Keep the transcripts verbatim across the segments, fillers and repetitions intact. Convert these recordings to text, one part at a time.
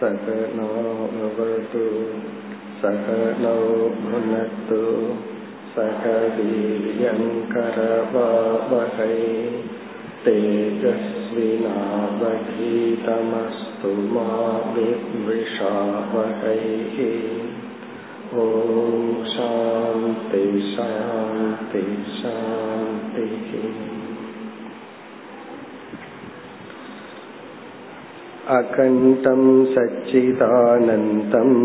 சகனோ நுபது சகனோ புனக்து சக வீரியங்கரவாவகை தேஜஸ்வினாவதீதமஸ்து மா வித்விஷாவகை. ஓம் சாந்தி சாந்தி சாந்தி. அகண்டம் சச்சிதானந்தம்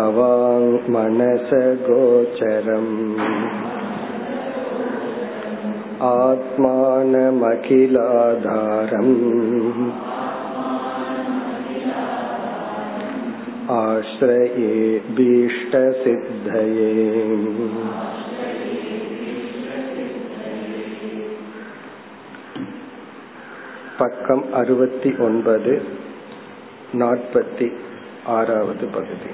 அவாங் மனசகோச்சரம் ஆத்மானமகிலாதாரம் ஆஶ்ரயே பீஷ்டசித்தயே. பக்கம் அறுபத்தி ஒன்பது, நாற்பத்தி ஆறாவது பகுதி.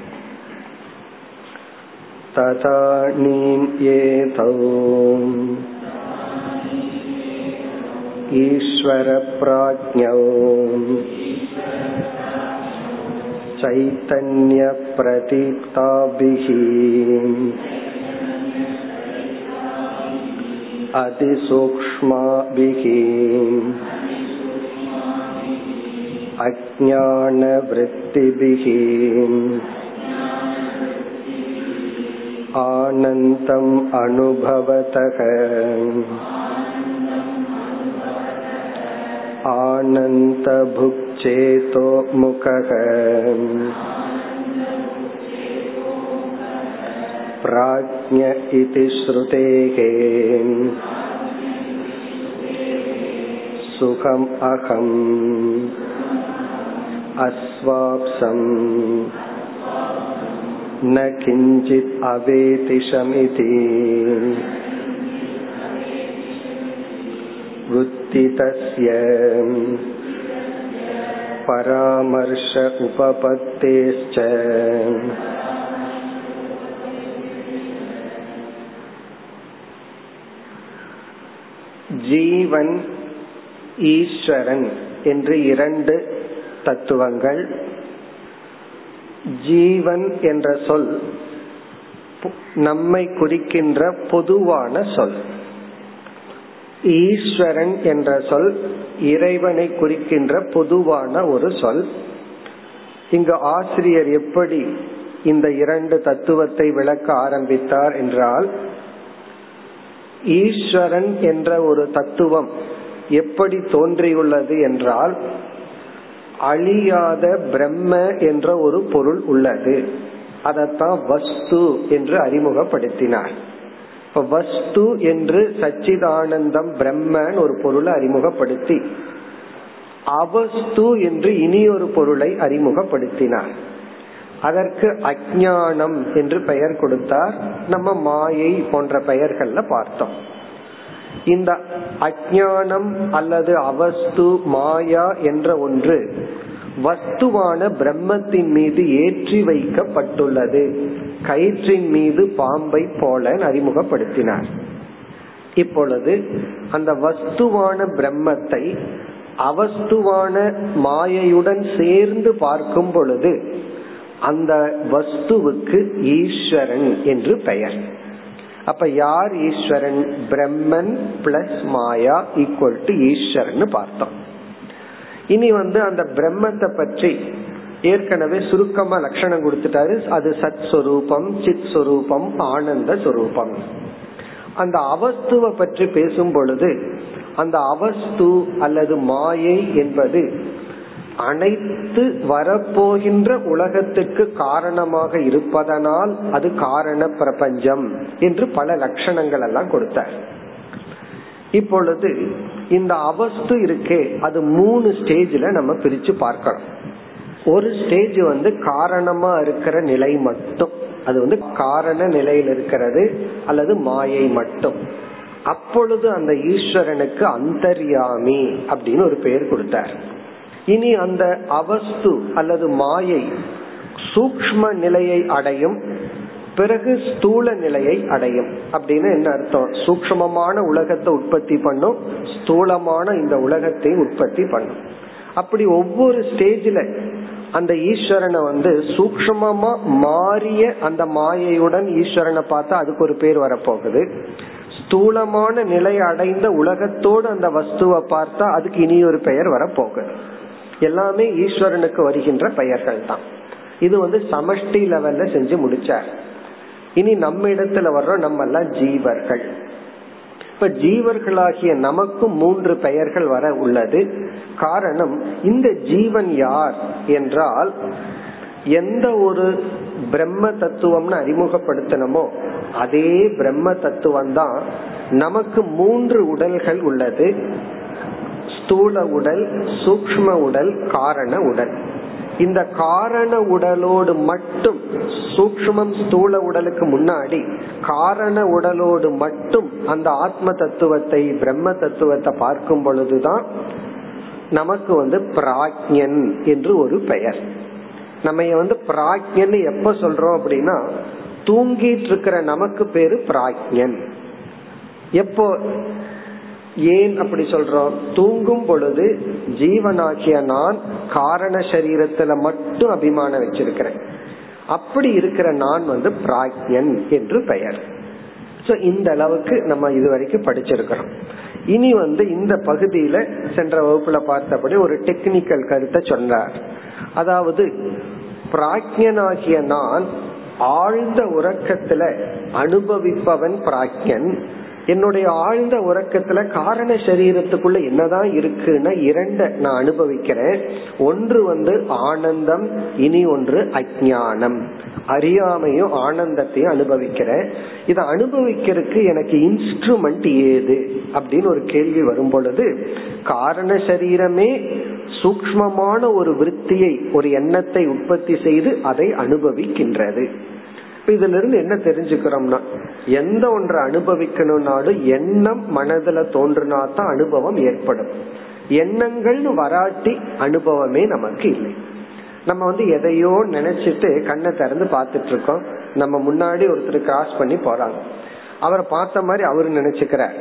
ததானீம் ஏதோம் ஈஸ்வர ப்ராஜ்ஞோம் சைதன்ய பிரதீப்தாபிஹி அதிசூக்ஷ்மாபிஹி அஜ்ஞான விருத்திபிஹி ஆனந்தம் அனுபவதக ஆனந்த புக்சேதோ முகக ப்ராஜ்ஞ இதி ஸ்ருதேஹே சுகம் அகம் அஸ்வாப்சம் ந கிஞ்சித் அவேதிஷமிதி வ்ருத்திதஸ்ய பராமர்ஷ உபபத்தேஶ்ச. ஜீவன் ஈஸ்வரன் என்று இரண்டு தத்துவங்கள். ஜீவன் என்ற சொல் நம்மை குறிக்கின்ற பொதுவான சொல். ஈஸ்வரன் என்ற சொல் இறைவனை குறிக்கின்ற பொதுவான ஒரு சொல். இங்கு ஆசிரியர் எப்படி இந்த இரண்டு தத்துவத்தை விளக்க ஆரம்பித்தார் என்றால், ஈஸ்வரன் என்ற ஒரு தத்துவம் எப்படி தோன்றியுள்ளது என்றால், அழியாத பிரம்ம என்ற ஒரு பொருள் உள்ளது, அதத்தான் வஸ்து என்று அறிமுகப்படுத்தினார். இப்ப வஸ்து என்று சச்சிதானந்தம் பிரம்மன் ஒரு பொருளை அறிமுகப்படுத்தி, அவஸ்து என்று இனி ஒரு பொருளை அறிமுகப்படுத்தினார். அதற்கு அஞ்ஞானம் என்று பெயர் கொடுத்தார். நம்ம மாயை போன்ற பெயர்கள்ல பார்த்தோம். இந்த அஞ்ஞானம் அல்லது அவஸ்து மாயா என்ற ஒன்று வஸ்துவான பிரம்மத்தின் மீது ஏற்றி வைக்கப்பட்டுள்ளது, கயிற்றின் மீது பாம்பை போல அறிமுகப்படுத்தினார். இப்பொழுது அந்த வஸ்துவான பிரம்மத்தை அவஸ்துவான மாயையுடன் சேர்ந்து பார்க்கும் பொழுது அந்த வஸ்துவுக்கு ஈஸ்வரன் என்று பெயர். அப்ப யார் Eswaran? Brahman plus Maya equal to Eswaran பார்த்தோம். இனி வந்து அந்த பிரம்மத்தை பற்றி ஏற்கனவே சுருக்கமா லட்சணம் கொடுத்துட்டாரு. அது சத் சொரூபம், சித் சொரூபம், ஆனந்த சொரூபம். அந்த அவஸ்துவை பற்றி பேசும் பொழுது, அந்த அவஸ்து அல்லது மாயை என்பது அனைத்து வரப்போகின்ற உலகத்துக்கு காரணமாக இருப்பதனால் அது காரண பிரபஞ்சம் என்று பல லட்சணங்கள் எல்லாம் கொடுத்தார். இப்பொழுது இந்த அவஸ்து இருக்கே, அது மூணு ஸ்டேஜ்ல நம்ம பிரிச்சு பார்க்கணும். ஒரு ஸ்டேஜ் வந்து காரணமா இருக்கிற நிலை மட்டும், அது வந்து காரண நிலையில் இருக்கிறது அல்லது மாயை மட்டும். அப்பொழுது அந்த ஈஸ்வரனுக்கு அந்தர்யாமி அப்படின்னு ஒரு பெயர் கொடுத்தார். இனி அந்த அவஸ்து அல்லது மாயை சூக்ஷ்ம நிலையை அடையும், பிறகு ஸ்தூல நிலையை அடையும். அப்படின்னு என்ன அர்த்தம்? சூக்ஷ்மமான உலகத்தை உற்பத்தி பண்ணும், ஸ்தூலமான இந்த உலகத்தை உற்பத்தி பண்ணும். அப்படி ஒவ்வொரு ஸ்டேஜ்ல அந்த ஈஸ்வரனை வந்து சூக்ஷ்மமா மாறிய அந்த மாயையுடன் ஈஸ்வரனை பார்த்தா அதுக்கு ஒரு பேர் வரப்போகுது. ஸ்தூலமான நிலை அடைந்த உலகத்தோடு அந்த வஸ்துவை பார்த்தா அதுக்கு இனி ஒரு பெயர் வரப்போகுது. எல்லாமே ஈஸ்வரனுக்கு வருகின்ற பெயர்கள் தான். இது வந்து சமஷ்டி லெவல்ல செஞ்சு முடிச்சார். இனி நம்ம இடத்துல வர்ற நம்ம எல்லாம் ஜீவர்கள். இப்ப ஜீவர்களாகிய நமக்கும் மூன்று பெயர்கள் வர உள்ளது. காரணம், இந்த ஜீவன் யார் என்றால், எந்த ஒரு பிரம்ம தத்துவம்னு அறிமுகப்படுத்தணுமோ அதே பிரம்ம தத்துவம் தான். நமக்கு மூன்று உடல்கள் உள்ளது. ஸ்தூல உடல், சூக்ஷ்ம உடல், காரண உடல். இந்த காரண உடலோடு மட்டும் சூக்ஷ்மம் ஸ்தூல உடலுக்கு முன்னாடி காரண உடலோடு மட்டும் அந்த ஆத்ம தத்துவத்தை, பிரம்ம தத்துவத்தை பார்க்கும் பொழுதுதான் நமக்கு வந்து பிராக்ஞன் என்று ஒரு பெயர். நம்ம வந்து பிராக்ஞன் எப்ப சொல்றோம் அப்படின்னா, தூங்கிட்டு இருக்கிற நமக்கு பேரு பிராக்ஞன். எப்போ ஏன் அப்படி சொல்றோம்? தூங்கும் பொழுது ஜீவனாகிய நான் காரண சரீரத்துல மட்டும் அபிமானம் வச்சிருக்கிறேன். அப்படி இருக்கிற நான் வந்து பிராக்ஞன் என்று பெயர். சோ இந்த அளவுக்கு நம்ம இதுவரைக்கும் படிச்சிருக்கிறோம். இனி வந்து இந்த பகுதியில சென்ற வகுப்புல பார்த்தபடி ஒரு டெக்னிக்கல் கருத்தை சொன்னார். அதாவது பிராக்ஞனாகிய நான் ஆழ்ந்த உறக்கத்துல அனுபவிப்பவன் பிராக்ஞன். என்னுடைய ஆழ்ந்த உறக்கத்துல காரண சரீரத்துக்குள்ள என்னதான் இருக்குன்னா இரண்ட நான் அனுபவிக்கிறேன். ஒன்று வந்து ஆனந்தம், இனி ஒன்று அஞ்ஞானம், அறியாமையும் ஆனந்தத்தையும் அனுபவிக்கிறேன். இதை அனுபவிக்கிறதுக்கு எனக்கு இன்ஸ்ட்ருமெண்ட் ஏது அப்படின்னு ஒரு கேள்வி வரும் பொழுது, காரண சரீரமே சூக்ஷ்மமான ஒரு விருத்தியை, ஒரு எண்ணத்தை உற்பத்தி செய்து அதை அனுபவிக்கின்றது. இதுல இருந்து என்ன தெரிஞ்சுக்கிறோம்னா, எந்த ஒன்றை அனுபவிக்கணும்னாலும் எண்ணம் மனதுல தோன்றுனா தான் அனுபவம் ஏற்படும். எண்ணங்கள்னு வராட்டி அனுபவமே நமக்கு இல்லை. நம்ம வந்து எதையோ நினைச்சிட்டு கண்ணை திறந்து பார்த்துட்டு இருக்கோம். நம்ம முன்னாடி ஒருத்தர் கிராஸ் பண்ணி போறாங்க, அவரை பார்த்த மாதிரி அவரு நினைச்சுக்கிறார்.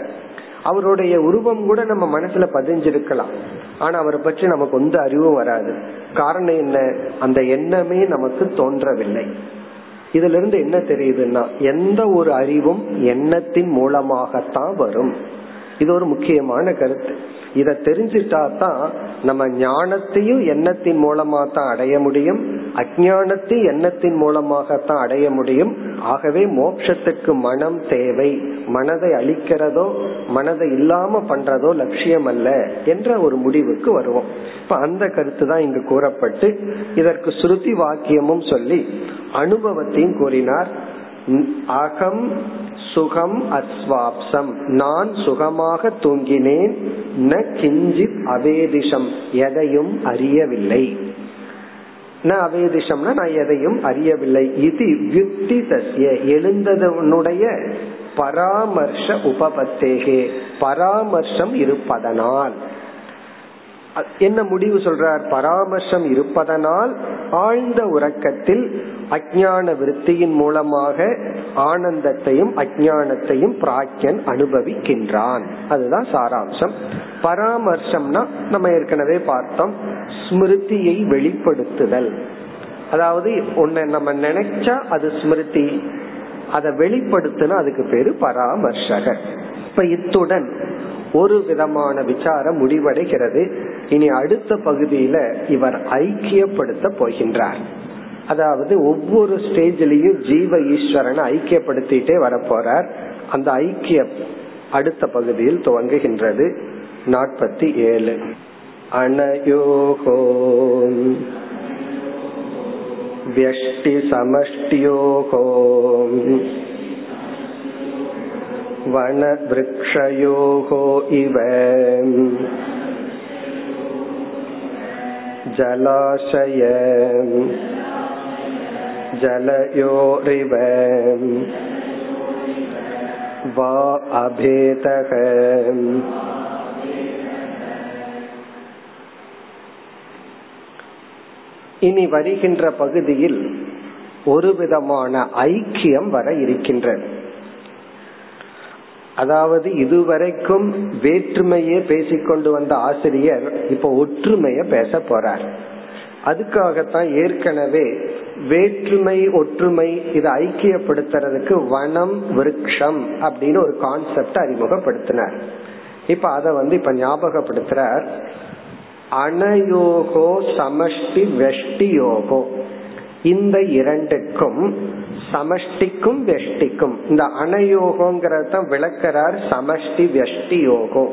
அவருடைய உருவம் கூட நம்ம மனசுல பதிஞ்சிருக்கலாம், ஆனா அவரை பற்றி நமக்கு எந்த அறிவும் வராது. காரணம் என்ன? அந்த எண்ணமே நமக்கு தோன்றவில்லை. இதுல இருந்து என்ன தெரியுதுன்னா, எந்த ஒரு அறிவும் எண்ணத்தின் மூலமாகத்தான் வரும். இது ஒரு முக்கியமான கருத்து. இதை தெரிஞ்சுட்டா தான் நம்ம ஞானத்தையும் எண்ணத்தின் மூலமா தான் அடைய முடியும், அஞ்ஞானத்தையும் எண்ணத்தின் மூலமாகத்தான் அடைய முடியும். ஆகவே மோட்சத்துக்கு மனம் தேவை. மனதை அழிக்கிறதோ மனதை இல்லாம பண்றதோ லட்சியம் அல்ல என்ற ஒரு முடிவுக்கு வருவோம். இப்ப அந்த கருத்து தான் இங்கு கூறப்பட்டு, இதற்கு ஸ்ருதி வாக்கியமும் சொல்லி அனுபவத்தையும் கூறினார். அகம் சுகம் அஸ்வாப்சம், நான் சுகமாக தூங்கினேன். ந கிஞ்சித் அவேதிஷம், எதையும் அறியவில்லை. ந அவேதிஷம்னா நான் எதையும் அறியவில்லை. இது யுக்தி தஸ்ய, எழுந்ததனுடைய பராமர்ஷ உபபத்தேகே, பராமர்ஷம் இருப்பதனால். என்ன முடிவு சொல்றார்? பராமர்சம் இருப்பதனால் ஆழ்ந்த உறக்கத்தில் அஞ்ஞான விருத்தியின் மூலமாக ஆனந்தத்தையும் அஞ்ஞானத்தையும் பிராக்ஞன் அனுபவிக்கின்றான். அதுதான் சாராம்சம். பராமர்சம்னா நம்ம ஏற்கனவே பார்த்தோம், ஸ்மிருதியை வெளிப்படுத்துதல். அதாவது ஒன்ன நம்ம நினைச்சா அது ஸ்மிருதி, அதை வெளிப்படுத்தினா அதுக்கு பேரு பராமர்சகர். இப்ப இத்துடன் ஒரு விதமான விசாரம் முடிவடைகிறது. இனி அடுத்த பகுதியில இவர் ஐக்கியப்படுத்த போகின்றார். அதாவது ஒவ்வொரு ஸ்டேஜ்லயும் ஜீவ ஈஸ்வரனை ஐக்கியப்படுத்திட்டே வரப்போறார். அந்த ஐக்கியம் அடுத்த பகுதியில் துவங்குகின்றது. நாற்பத்தி ஏழு அனயோகோ வியஷ்டி சமஷ்டியோகோ வனவிருக்ஷயோகோ இவ ஜலாசய ஜலயோரிவ வா அபேதக. இனி வருகின்ற பகுதியில் ஒரு விதமான ஐக்கியம் வர இருக்கின்றது. அதாவது இதுவரைக்கும் வேற்றுமையே பேசிக்கொண்டு வந்த ஆசிரியர் இப்ப ஒற்றுமைய பேச போறார். அதுக்காகத்தான் ஏற்கனவே வேற்றுமை ஒற்றுமை இதை ஐக்கியப்படுத்துறதுக்கு வனம் விருட்சம் அப்படின்னு ஒரு கான்செப்ட் அறிமுகப்படுத்தினார். இப்ப அதை வந்து இப்ப ஞாபகப்படுத்துறார். அனயோகோ சமஷ்டி வெஷ்டியோகோ, இந்த இரண்டுக்கும் சமஷ்டிக்கும் வெஷ்டிக்கும், இந்த அனயோகோங்கிறத விளக்கிறார். சமஷ்டி வெஷ்டி யோகோ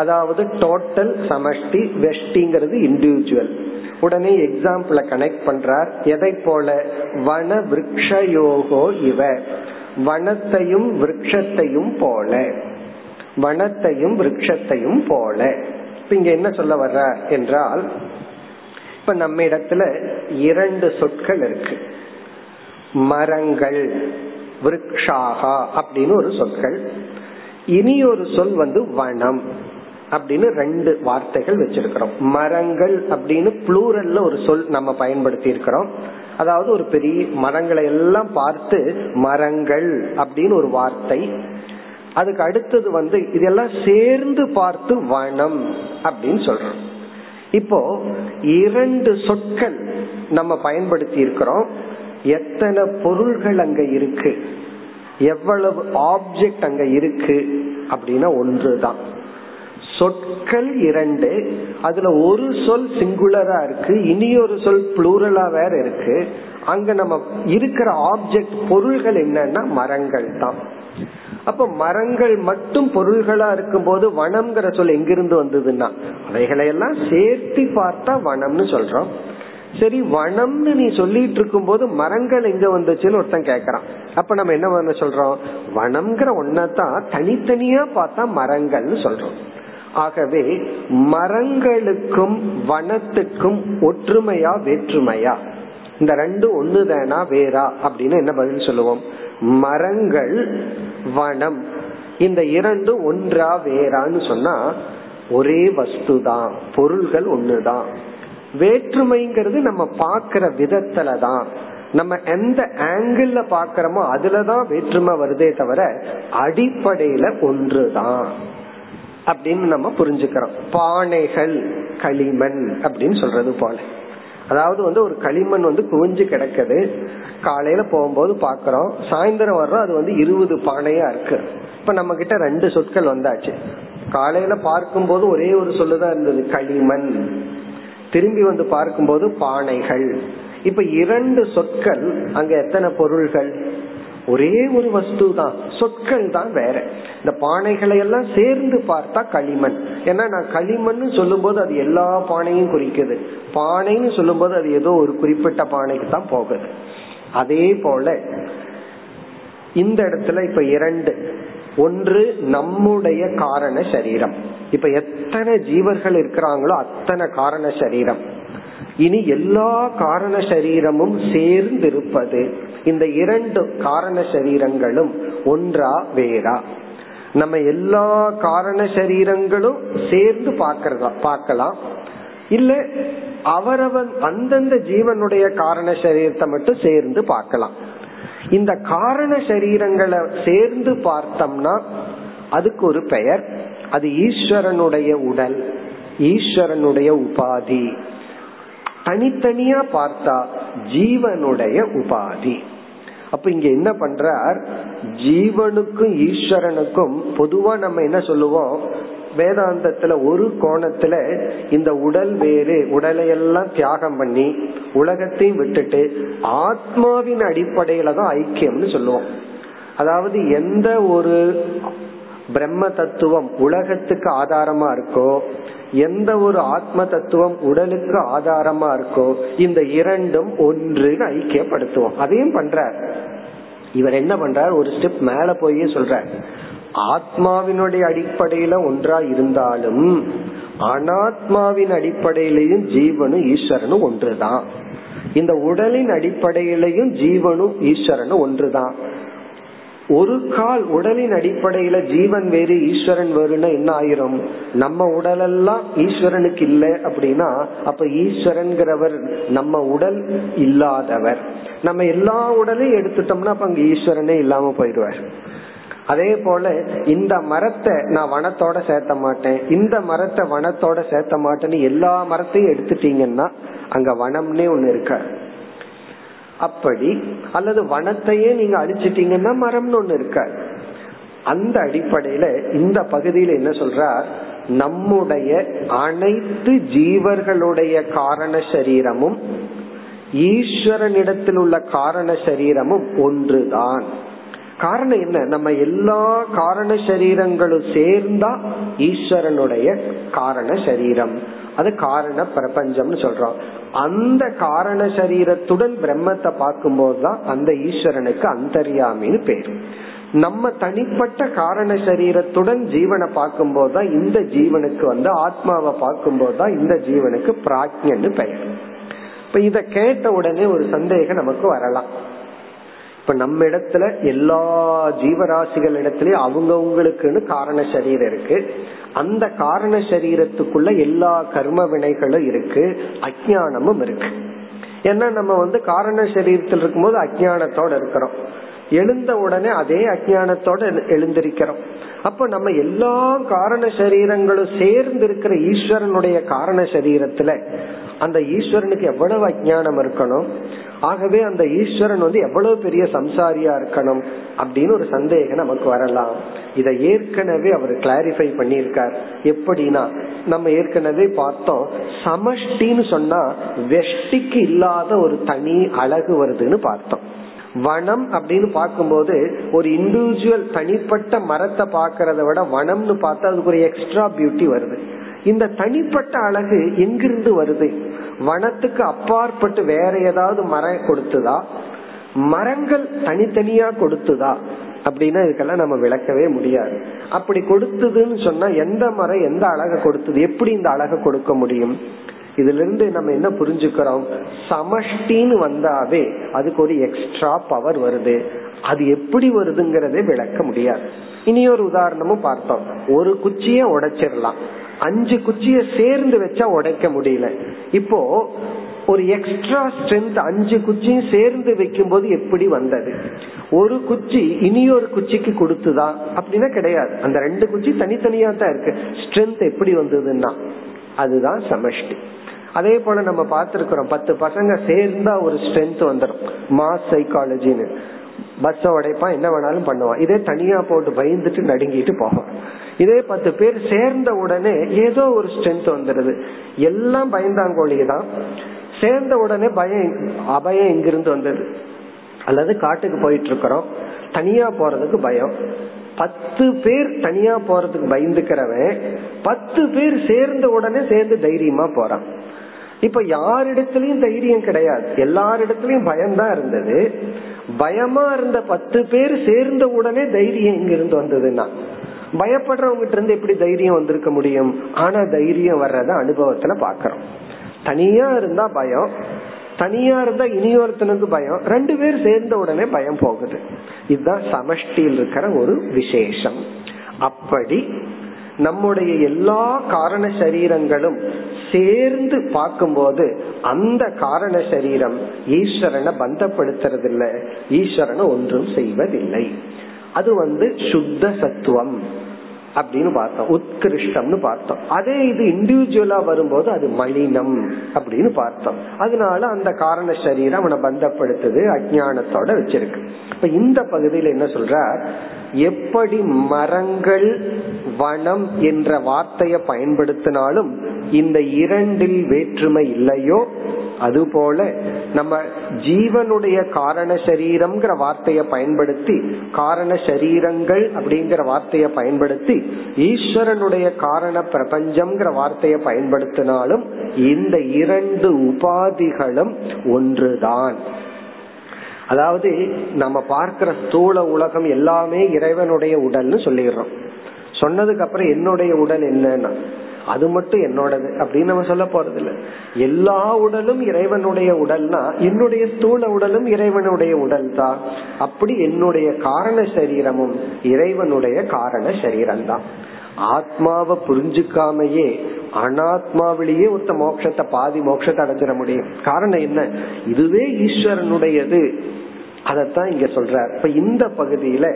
அதாவது டோட்டல் சமஷ்டி, வெஷ்டிங்கிறது இண்டிவிஜுவல். உடனே எக்ஸாம்பிள கனெக்ட் பண்றார். எதை போல? வன விருக்ஷயோகோ இவ, வனத்தையும் விருட்சத்தையும் போல, வனத்தையும் விருட்சத்தையும் போல. இங்க என்ன சொல்ல வர்ற என்றால், இப்ப நம்ம இடத்துல இரண்டு சொற்கள் இருக்கு. மரங்கள் விருக்ஷாஹா அப்படின்னு ஒரு சொற்கள், இனி ஒரு சொல் வந்து வனம் அப்படின்னு ரெண்டு வார்த்தைகள் வச்சிருக்கிறோம். மரங்கள் அப்படின்னு ப்ளூரல்ல ஒரு சொல் நம்ம பயன்படுத்தி இருக்கிறோம். அதாவது ஒரு பெரிய மரங்களை எல்லாம் பார்த்து மரங்கள் அப்படின்னு ஒரு வார்த்தை. அதுக்கு அடுத்தது வந்து இதெல்லாம் சேர்ந்து பார்த்து வனம் அப்படின்னு சொல்றோம். இப்போ இரண்டு சொற்கள் நம்ம பயன்படுத்தி இருக்கிறோம். எத்தனை பொருள்கள் அங்க இருக்கு, எவ்வளவு ஆப்ஜெக்ட் அங்க இருக்கு அப்படின்னா ஒன்றுதான். சொற்கள் இரண்டு, அதுல ஒரு சொல் சிங்குலரா இருக்கு, இனி ஒரு சொல் ப்ளூரலா வேற இருக்கு. அங்க நம்ம இருக்கிற ஆப்ஜெக்ட் பொருள்கள் என்னன்னா மரங்கள் தான். அப்ப மரங்கள் மட்டும் பொருள்களா இருக்கும் போது வனம்ங்கிற சொல் எங்கிருந்து வந்ததுன்னா அவைகளையெல்லாம் சேர்த்து பார்த்தா வனம்னு சொல்றோம். சரி, வனம்னு நீ சொல்லிட்டு இருக்கும் போது மரங்கள் எங்க வந்துச்சுன்னு ஒருத்தன் கேக்குறான். அப்ப நம்ம என்ன சொல்றோம்? வனம்ங்கிற ஒன்னதான் தனித்தனியா பார்த்தா மரங்கள்னு சொல்றோம். ஆகவே மரங்களுக்கும் வனத்துக்கும் ஒற்றுமையா வேற்றுமையா, இந்த ரெண்டு ஒண்ணுதானா வேறா அப்படின்னு என்ன பதில் சொல்லுவோம்? மரங்கள் வனம் இந்த இரண்டு ஒன்றா வேறான்னு சொன்னா ஒரே வஸ்து தான், பொருள்கள் ஒண்ணுதான். வேற்றுமைங்கிறது நம்ம பாக்குற விதத்துலதான், நம்ம எந்த ஆங்கிள் பாக்கிறோமோ அதுலதான் வேற்றுமை வருதே தவிர அடிப்படையில ஒன்றுதான் அப்படின்னு நம்ம புரிஞ்சுக்கிறோம். பானைகள் களிமண் அப்படின்னு சொல்றது போல, அதாவது வந்து ஒரு களிமண் வந்து குவிஞ்சு கிடக்குது, காலையில போகும்போது பாக்கிறோம், சாயந்தரம் வர்றோம், அது வந்து இருபது பானையா இருக்கு. இப்ப நம்ம கிட்ட ரெண்டு சொற்கள் வந்தாச்சு. காலையில பார்க்கும் போது ஒரே ஒரு சொல்லுதான் இருந்தது களிமண், திரும்பி வந்து பார்க்கும்போது பானைகள். இப்ப இரண்டு சொற்கள், அங்க எத்தனை பொருள்கள்? ஒரே ஒரு வஸ்து தான், சொற்கள் தான் வேற. இந்த பானைகளை எல்லாம் சேர்ந்து பார்த்தா களிமண், ஏன்னா நான் களிமண் சொல்லும் போது அது எல்லா பானையும் குறிக்குது, பானைன்னு சொல்லும் போது அது ஏதோ ஒரு குறிப்பிட்ட பானைக்கு தான் போகுது. அதே போல இந்த இடத்துல இப்ப இரண்டு, ஒன்று நம்முடைய காரண சரீரம், இப்ப எத்தனை ஜீவர்கள் இருக்கிறாங்களோ அத்தனை காரண சரீரம், இனி எல்லா காரண சரீரமும் சேர்ந்திருப்பது. இந்த இரண்டு காரண சரீரங்களும் ஒன்றா வேறா? நம்ம எல்லா காரண சரீரங்களும் சேர்ந்து பார்க்கறதா பார்க்கலாம், இல்ல அவரவன் அந்தந்த ஜீவனுடைய காரண சரீரத்தை மட்டும் சேர்ந்து பார்க்கலாம். இந்த காரண சரீரங்களை சேர்ந்து பார்த்தோம்னா அதுக்கு ஒரு பெயர், அது ஈஸ்வரனுடைய உடல், ஈஸ்வரனுடைய உபாதி. தனித்தனியா பார்த்தா ஜீவனுடைய உபாதி. அப்ப இங்க என்ன பண்றார்? ஜீவனுக்கும் ஈஸ்வரனுக்கும் பொதுவா நம்ம என்ன சொல்லுவோம் வேதாந்தத்துல, ஒரு கோணத்துல இந்த உடல் வேறு, உடலையெல்லாம் தியாகம் பண்ணி உலகத்தையும் விட்டுட்டு ஆத்மாவின் அடிப்படையில தான் ஐக்கியம்னு சொல்லுவோம். அதாவது எந்த ஒரு பிரம்ம தத்துவம் உலகத்துக்கு ஆதாரமா இருக்கோ, எந்த ஒரு ஆத்ம தத்துவம் உடலுக்கு ஆதாரமா இருக்கோ, இந்த இரண்டும் ஒன்றுன்னு ஐக்கியப்படுத்துவோம். அதையும் பண்றார் இவர். என்ன பண்றார்? ஒரு ஸ்டெப் மேல போய் சொல்றார், ஆத்மாவினுடைய அடிப்படையில ஒன்றா இருந்தாலும் அனாத்மாவின் அடிப்படையிலையும் ஜீவனும் ஈஸ்வரனும் ஒன்றுதான், இந்த உடலின் அடிப்படையிலையும் ஜீவனும் ஈஸ்வரனும் ஒன்றுதான். ஒரு கால் உடலின் அடிப்படையில ஜீவன் வேறு ஈஸ்வரன் வேறுனா என்ன ஆயிரும்? நம்ம உடலெல்லாம் ஈஸ்வரனுக்கு இல்லை அப்படின்னா அப்ப ஈஸ்வரன்கிறவர் நம்ம உடல் இல்லாதவர். நம்ம எல்லா உடலையும் எடுத்துட்டோம்னா அப்ப அங்க ஈஸ்வரனே இல்லாம போயிடுவார். அதே போல இந்த மரத்தை நான் வனத்தோட சேர்த்த மாட்டேன், இந்த மரத்தை வனத்தோட சேர்த்த மாட்டேன்னு எல்லா மரத்தையும் எடுத்துட்டீங்கன்னா அங்க வனம்னே ஒண்ணு இருக்க. அப்படி அல்லது வனத்தையே நீங்க அழிச்சிட்டீங்கன்னா மரம்னு ஒண்ணு இருக்க. அந்த அடிப்படையில இந்த பகுதியில என்ன சொல்றார், நம்முடைய அனைத்து ஜீவர்களுடைய காரண சரீரமும் ஈஸ்வரனிடத்தில் உள்ள காரண சரீரமும் ஒன்றுதான். காரணம் என்ன? நம்ம எல்லா காரண சரீரங்களும் சேர்ந்தா ஈஸ்வரனுடைய காரண சரீரம், அது காரண பிரபஞ்சம்னு சொல்றோம். அந்த காரண சரீரத்துடன் பிரம்மத்தை பார்க்கும் போதுதான் அந்த ஈஸ்வரனுக்கு அந்தர்யாமின்னு பேர். நம்ம தனிப்பட்ட காரண சரீரத்துடன் ஜீவனை பார்க்கும் போதுதான் இந்த ஜீவனுக்கு வந்து ஆத்மாவை பார்க்கும் போதுதான் இந்த ஜீவனுக்கு பிராக்ஞன்னு பெயர். இப்ப இத கேட்ட உடனே ஒரு சந்தேகம் நமக்கு வரலாம். இப்ப நம்ம இடத்துல எல்லா ஜீவராசிகள் இடத்துலயும் அவங்கவுங்களுக்குன்னு காரண சரீரம் இருக்கு, அந்த காரண சரீரத்துக்குள்ள எல்லா கர்ம வினைகளும் இருக்கு, அஜ்ஞானமும் இருக்கு. ஏன்னா நம்ம வந்து காரண சரீரத்தில் இருக்கும்போது அஜ்ஞானத்தோட இருக்கிறோம், எழுந்த உடனே அதே அஜ்ஞானத்தோட எழுந்திருக்கிறோம். அப்ப நம்ம எல்லா காரண சரீரங்களும் சேர்ந்து இருக்கிற ஈஸ்வரனுடைய காரண சரீரத்துல அந்த ஈஸ்வரனுக்கு எவ்வளவு அஜ்ஞானம் இருக்கணும், ஆகவே அந்த ஈஸ்வரன் வந்து எவ்வளவு பெரிய சம்சாரியா இருக்கணும் அப்படின்னு ஒரு சந்தேகம் நமக்கு வரலாம். இதை ஏற்கனவே அவர் கிளாரிஃபை பண்ணியிருக்கார். எப்படின்னா நம்ம ஏற்கனவே பார்த்தோம், சமஷ்டின்னு சொன்னா வெஷ்டிக்கு இல்லாத ஒரு தனி அழகு வருதுன்னு பார்த்தோம். வனம் அப்படின்னு பார்க்கும்போது ஒரு இண்டிவிஜுவல் தனிப்பட்ட மரத்தை பார்க்கறத விட வனம்னு பார்த்தா அதுக்கு ஒரு எக்ஸ்ட்ரா பியூட்டி வருது. இந்த தனிப்பட்ட அழகு எங்கிருந்து வருது? வனத்துக்கு அப்பாற்பட்டு வேற ஏதாவது மரம் கொடுத்ததா? மரங்கள் தனித்தனியா கொடுத்ததா? அப்படின்னா இதுக்கெல்லாம் நம்ம விளக்கவே முடியாது. அப்படி கொடுத்ததுன்னு சொன்னா எந்த மரம் எந்த அழகை கொடுத்தது, எப்படி இந்த அழகை கொடுக்க முடியும்? இதுல இருந்து நம்ம என்ன புரிஞ்சுக்கிறோம், சமஷ்டின்னு வந்தாவே அதுக்கு ஒரு எக்ஸ்ட்ரா பவர் வருது, அது எப்படி வருதுங்கிறதே விளக்க முடியாது. இனி ஒரு உதாரணமும் பார்த்தோம், ஒரு குச்சிய உடைச்சிடலாம், அஞ்சு குச்சிய சேர்ந்து வச்சா உடைக்க முடியல. இப்போ ஒரு எக்ஸ்ட்ரா ஸ்ட்ரென்த் அஞ்சு குச்சியும் சேர்ந்து வைக்கும் போது எப்படி வந்தது? ஒரு குச்சி இனியொரு குச்சிக்கு கொடுத்துதா? அப்படின்னா கிடையாது, அந்த ரெண்டு குச்சி தனித்தனியா தான் இருக்கு. ஸ்ட்ரென்த் எப்படி வந்ததுன்னா அதுதான் சமஷ்டி. அதே போல நம்ம பார்த்திருக்கிறோம், பத்து பசங்க சேர்ந்தா ஒரு ஸ்ட்ரென்த் வந்துடும், மாஸ் சைக்காலஜின்னு. பஸ் உடைப்பான், என்ன வேணாலும் பண்ணுவான். இதே தனியா போட்டு பயந்துட்டு நடுங்கிட்டு போவான். இதே பத்து பேர் சேர்ந்த உடனே ஏதோ ஒரு ஸ்ட்ரென்த் வந்துடுது. எல்லாம் பயந்தாங்கோழிதான், சேர்ந்த உடனே பயம் அபயம் எங்கிருந்து வந்தது? அல்லது காட்டுக்கு போயிட்டு இருக்கிறோம், தனியா போறதுக்கு பயம். பத்து பேர் தனியா போறதுக்கு பயந்துக்கிறவன் பத்து பேர் சேர்ந்த உடனே சேர்ந்து தைரியமா போறான். இப்ப யாரிடத்துலயும் தைரியம் கிடையாது, எல்லாரிடத்துலயும் பயம்தான் இருந்தது. பயமா இருந்த பத்து பேர் சேர்ந்த உடனே தைரியம் எங்கிருந்து வந்ததுன்னா, பயப்படுறவங்கிட்ட இருந்து எப்படி தைரியம் வந்திருக்க முடியும்? ஆனா தைரியம் வர்றத அனுபவத்துல பாக்கிறோம். தனியா இருந்தா பயம், தனியா இருந்தா இனியொருத்தனுக்கு பயம், ரெண்டு பேர் சேர்ந்த உடனே பயம் போகுது. இதுதான் சமஷ்டியில் இருக்கிற ஒரு விசேஷம். அப்படி நம்முடைய எல்லா காரண சரீரங்களும் சேர்ந்து பார்க்கும்போது அந்த காரண சரீரம் ஈஸ்வரனை பந்தப்படுத்துறதில்லை, ஈஸ்வரனை ஒன்றும் செய்வதில்லை. அது வந்து சுத்த சத்துவம் அப்படின்னு பார்த்தோம், உத்கிருஷ்டம்னு பார்த்தோம். அதே இது இண்டிவிஜுவலா வரும்போது அது மலினம் அப்படின்னு பார்த்தோம். அதனால அந்த காரண சரீரம் அவனை பந்தப்படுத்துது, அஜ்ஞானத்தோட வச்சிருக்கு. இப்ப இந்த பகுதியில் என்ன சொல்ற, எப்படி மரங்கள் வனம் என்ற வார்த்தையை பயன்படுத்தினாலும் இந்த இரண்டில் வேற்றுமை இல்லையோ, அதுபோல நம்ம ஜீவனுடைய காரண சரீரம்ங்கிற வார்த்தையை பயன்படுத்தி காரண சரீரங்கள் அப்படிங்கிற வார்த்தையை பயன்படுத்தி ஈஸ்வரனுடைய காரண பிரபஞ்சம்ங்கிற வார்த்தையை பயன்படுத்தினாலும் இந்த இரண்டு உபாதிகளும் ஒன்றுதான். அதாவது நம்ம பார்க்கிற ஸ்தூல உலகம் எல்லாமே இறைவனுடைய உடல்னு சொல்லிடுறோம். சொன்னதுக்கு அப்புறம் என்னுடைய உடல் என்னன்னா அது மட்டும் என்னோடது அப்படின்னு நம்ம சொல்ல போறது இல்லை. எல்லா உடலும் இறைவனுடைய உடல்னா என்னுடைய ஸ்தூல உடலும் இறைவனுடைய உடல் தான். அப்படி என்னுடைய காரண சரீரமும் இறைவனுடைய காரண சரீரம் தான். ஆத்மாவை புரிஞ்சுக்காமையே அனாத்மாவிலேயே ஒருத்த மோட்சத்தை பாதி மோட்சத்தை அடைஞ்சிட முடியும். காரணம் என்ன? இதுவே ஈஸ்வரனுடையது. அதத்தான் இங்க சொல்றார். இப்ப இந்த பகுதியில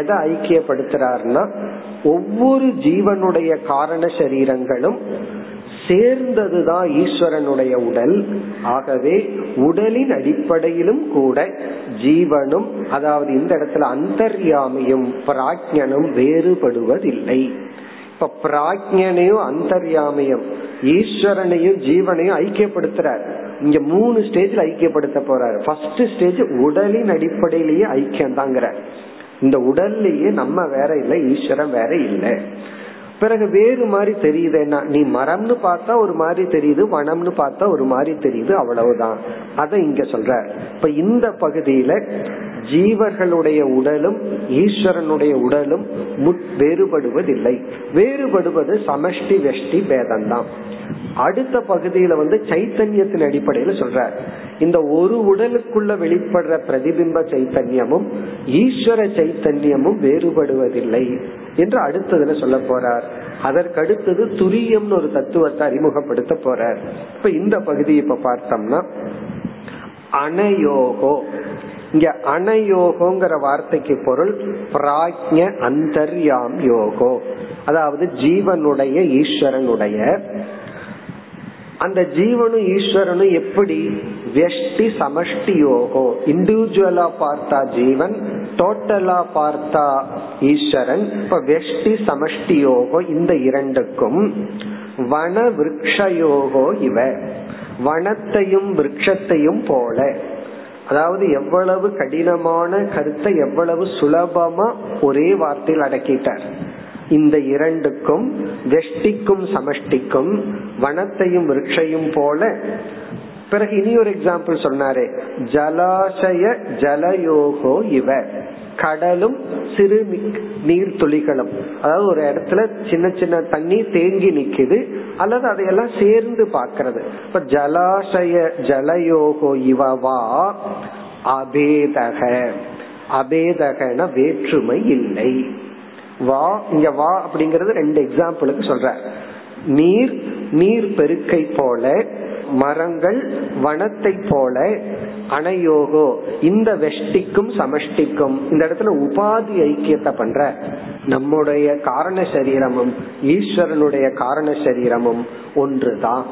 எதை ஐக்கியப்படுத்துறாருன்னா, ஒவ்வொரு ஜீவனுடைய காரண சரீரங்களும் சேர்ந்ததுதான் ஈஸ்வரனுடைய உடல். ஆகவே உடலின் அடிப்படையிலும் கூட ஜீவனும், அதாவது இந்த இடத்துல அந்தர்யாமியும் பிராக்ஞனும் வேறுபடுவதில்லை. இப்ப பிராக்ஞனையும் அந்தர்யாமியும் ஈஸ்வரனையும் ஜீவனையும் ஐக்கியப்படுத்துறார். இங்க மூணு ஸ்டேஜ்ல ஐக்கியப்படுத்த போறாரு. ஃபர்ஸ்ட் ஸ்டேஜ் உடலின் அடிப்படையிலேயே ஐக்கியம் தாங்கிற, இந்த உடல்லயே நம்ம வேற இல்லை, ஈஸ்வரன் வேற இல்லை. பிறகு வேறு மாதிரி தெரியுதுன்னா, நீ மரம்னு பார்த்தா ஒரு மாதிரி தெரியுது, வனம்னு பார்த்தா ஒரு மாதிரி தெரியுது, அவ்வளவுதான். அத இங்க சொல்ற. இப்ப இந்த பகுதியில ஜீவர்களுடைய உடலும் ஈஸ்வரனுடைய உடலும் வேறுபடுவதில்லை. வேறுபடுவது சமஷ்டி வெஷ்டி பேதம்தான். அடுத்த பகுதியில வந்து சைத்தன்யத்தின் அடிப்படையில சொல்ற, இந்த ஒரு உடலுக்குள்ள வெளிப்படுற பிரதிபிம்ப சைத்தன்யமும் ஈஸ்வர சைத்தன்யமும் வேறுபடுவதில்லை என்று அடுத்ததுல சொல்ல போறார். அதற்கடுத்தது துரியம்னு ஒரு தத்துவத்தை அறிமுகப்படுத்த போறார். இப்ப இந்த பகுதி இப்ப பார்த்தோம்னா, அனயோகோ, இங்க அனயோகோங்கிற வார்த்தைக்கு பொருள் பிராக்ஞ அந்தர்யாம் யோகோ, அதாவது ஜீவனுடைய ஈஸ்வரனுடைய. அந்த ஜீவனும் ஈஸ்வரனும் எப்படி வெஷ்டி சமஷ்டி யோகோ, இண்டிவிஜுவலா பார்த்தா ஜீவன், டோட்டலா பார்த்தா ஈஸ்வரன். இப்ப வெஷ்டி சமஷ்டி யோகோ இந்த இரண்டுக்கும் வன விரக்ஷயோகோ இவ, வனத்தையும் விரக்ஷத்தையும் போல, அதாவது எவ்வளவு கடினமான கருத்தை எவ்வளவு சுலபமா ஒரே வார்த்தையில் அடக்கிட்டார். இந்த இரண்டுக்கும், வெஷ்டிக்கும் சமஷ்டிக்கும், வனத்தையும் விருட்சையும் போல. பிறகு இனி ஒரு எக்ஸாம்பிள் சொன்னாரே, ஜலாசய ஜலயோகோ இவ, கடலும் சிறு நீர் துளிகளும், அதாவது ஒரு இடத்துல சின்ன சின்ன தண்ணி தேங்கி நிக்குது அல்லது அதையெல்லாம் சேர்ந்து பாக்கிறது. இப்ப ஜலாசய ஜலயோகோ இவவா அபேதக, அபேதகன வேற்றுமை இல்லை. வா, இங்க வா அப்படிங்கறது ரெண்டு எக்ஸாம்பிளுக்கு சொல்ற. நீர் நீர் பெருக்கை போல, மரங்கள் வனத்தை போல. அனயோகோ, இந்த வெஷ்டிக்கும் சமஷ்டிக்கும் இந்த இடத்துல உபாதி ஐக்கியத்தை பண்ற, நம்முடைய காரண சரீரமும் ஈஸ்வரனுடைய காரண சரீரமும் ஒன்றுதான்.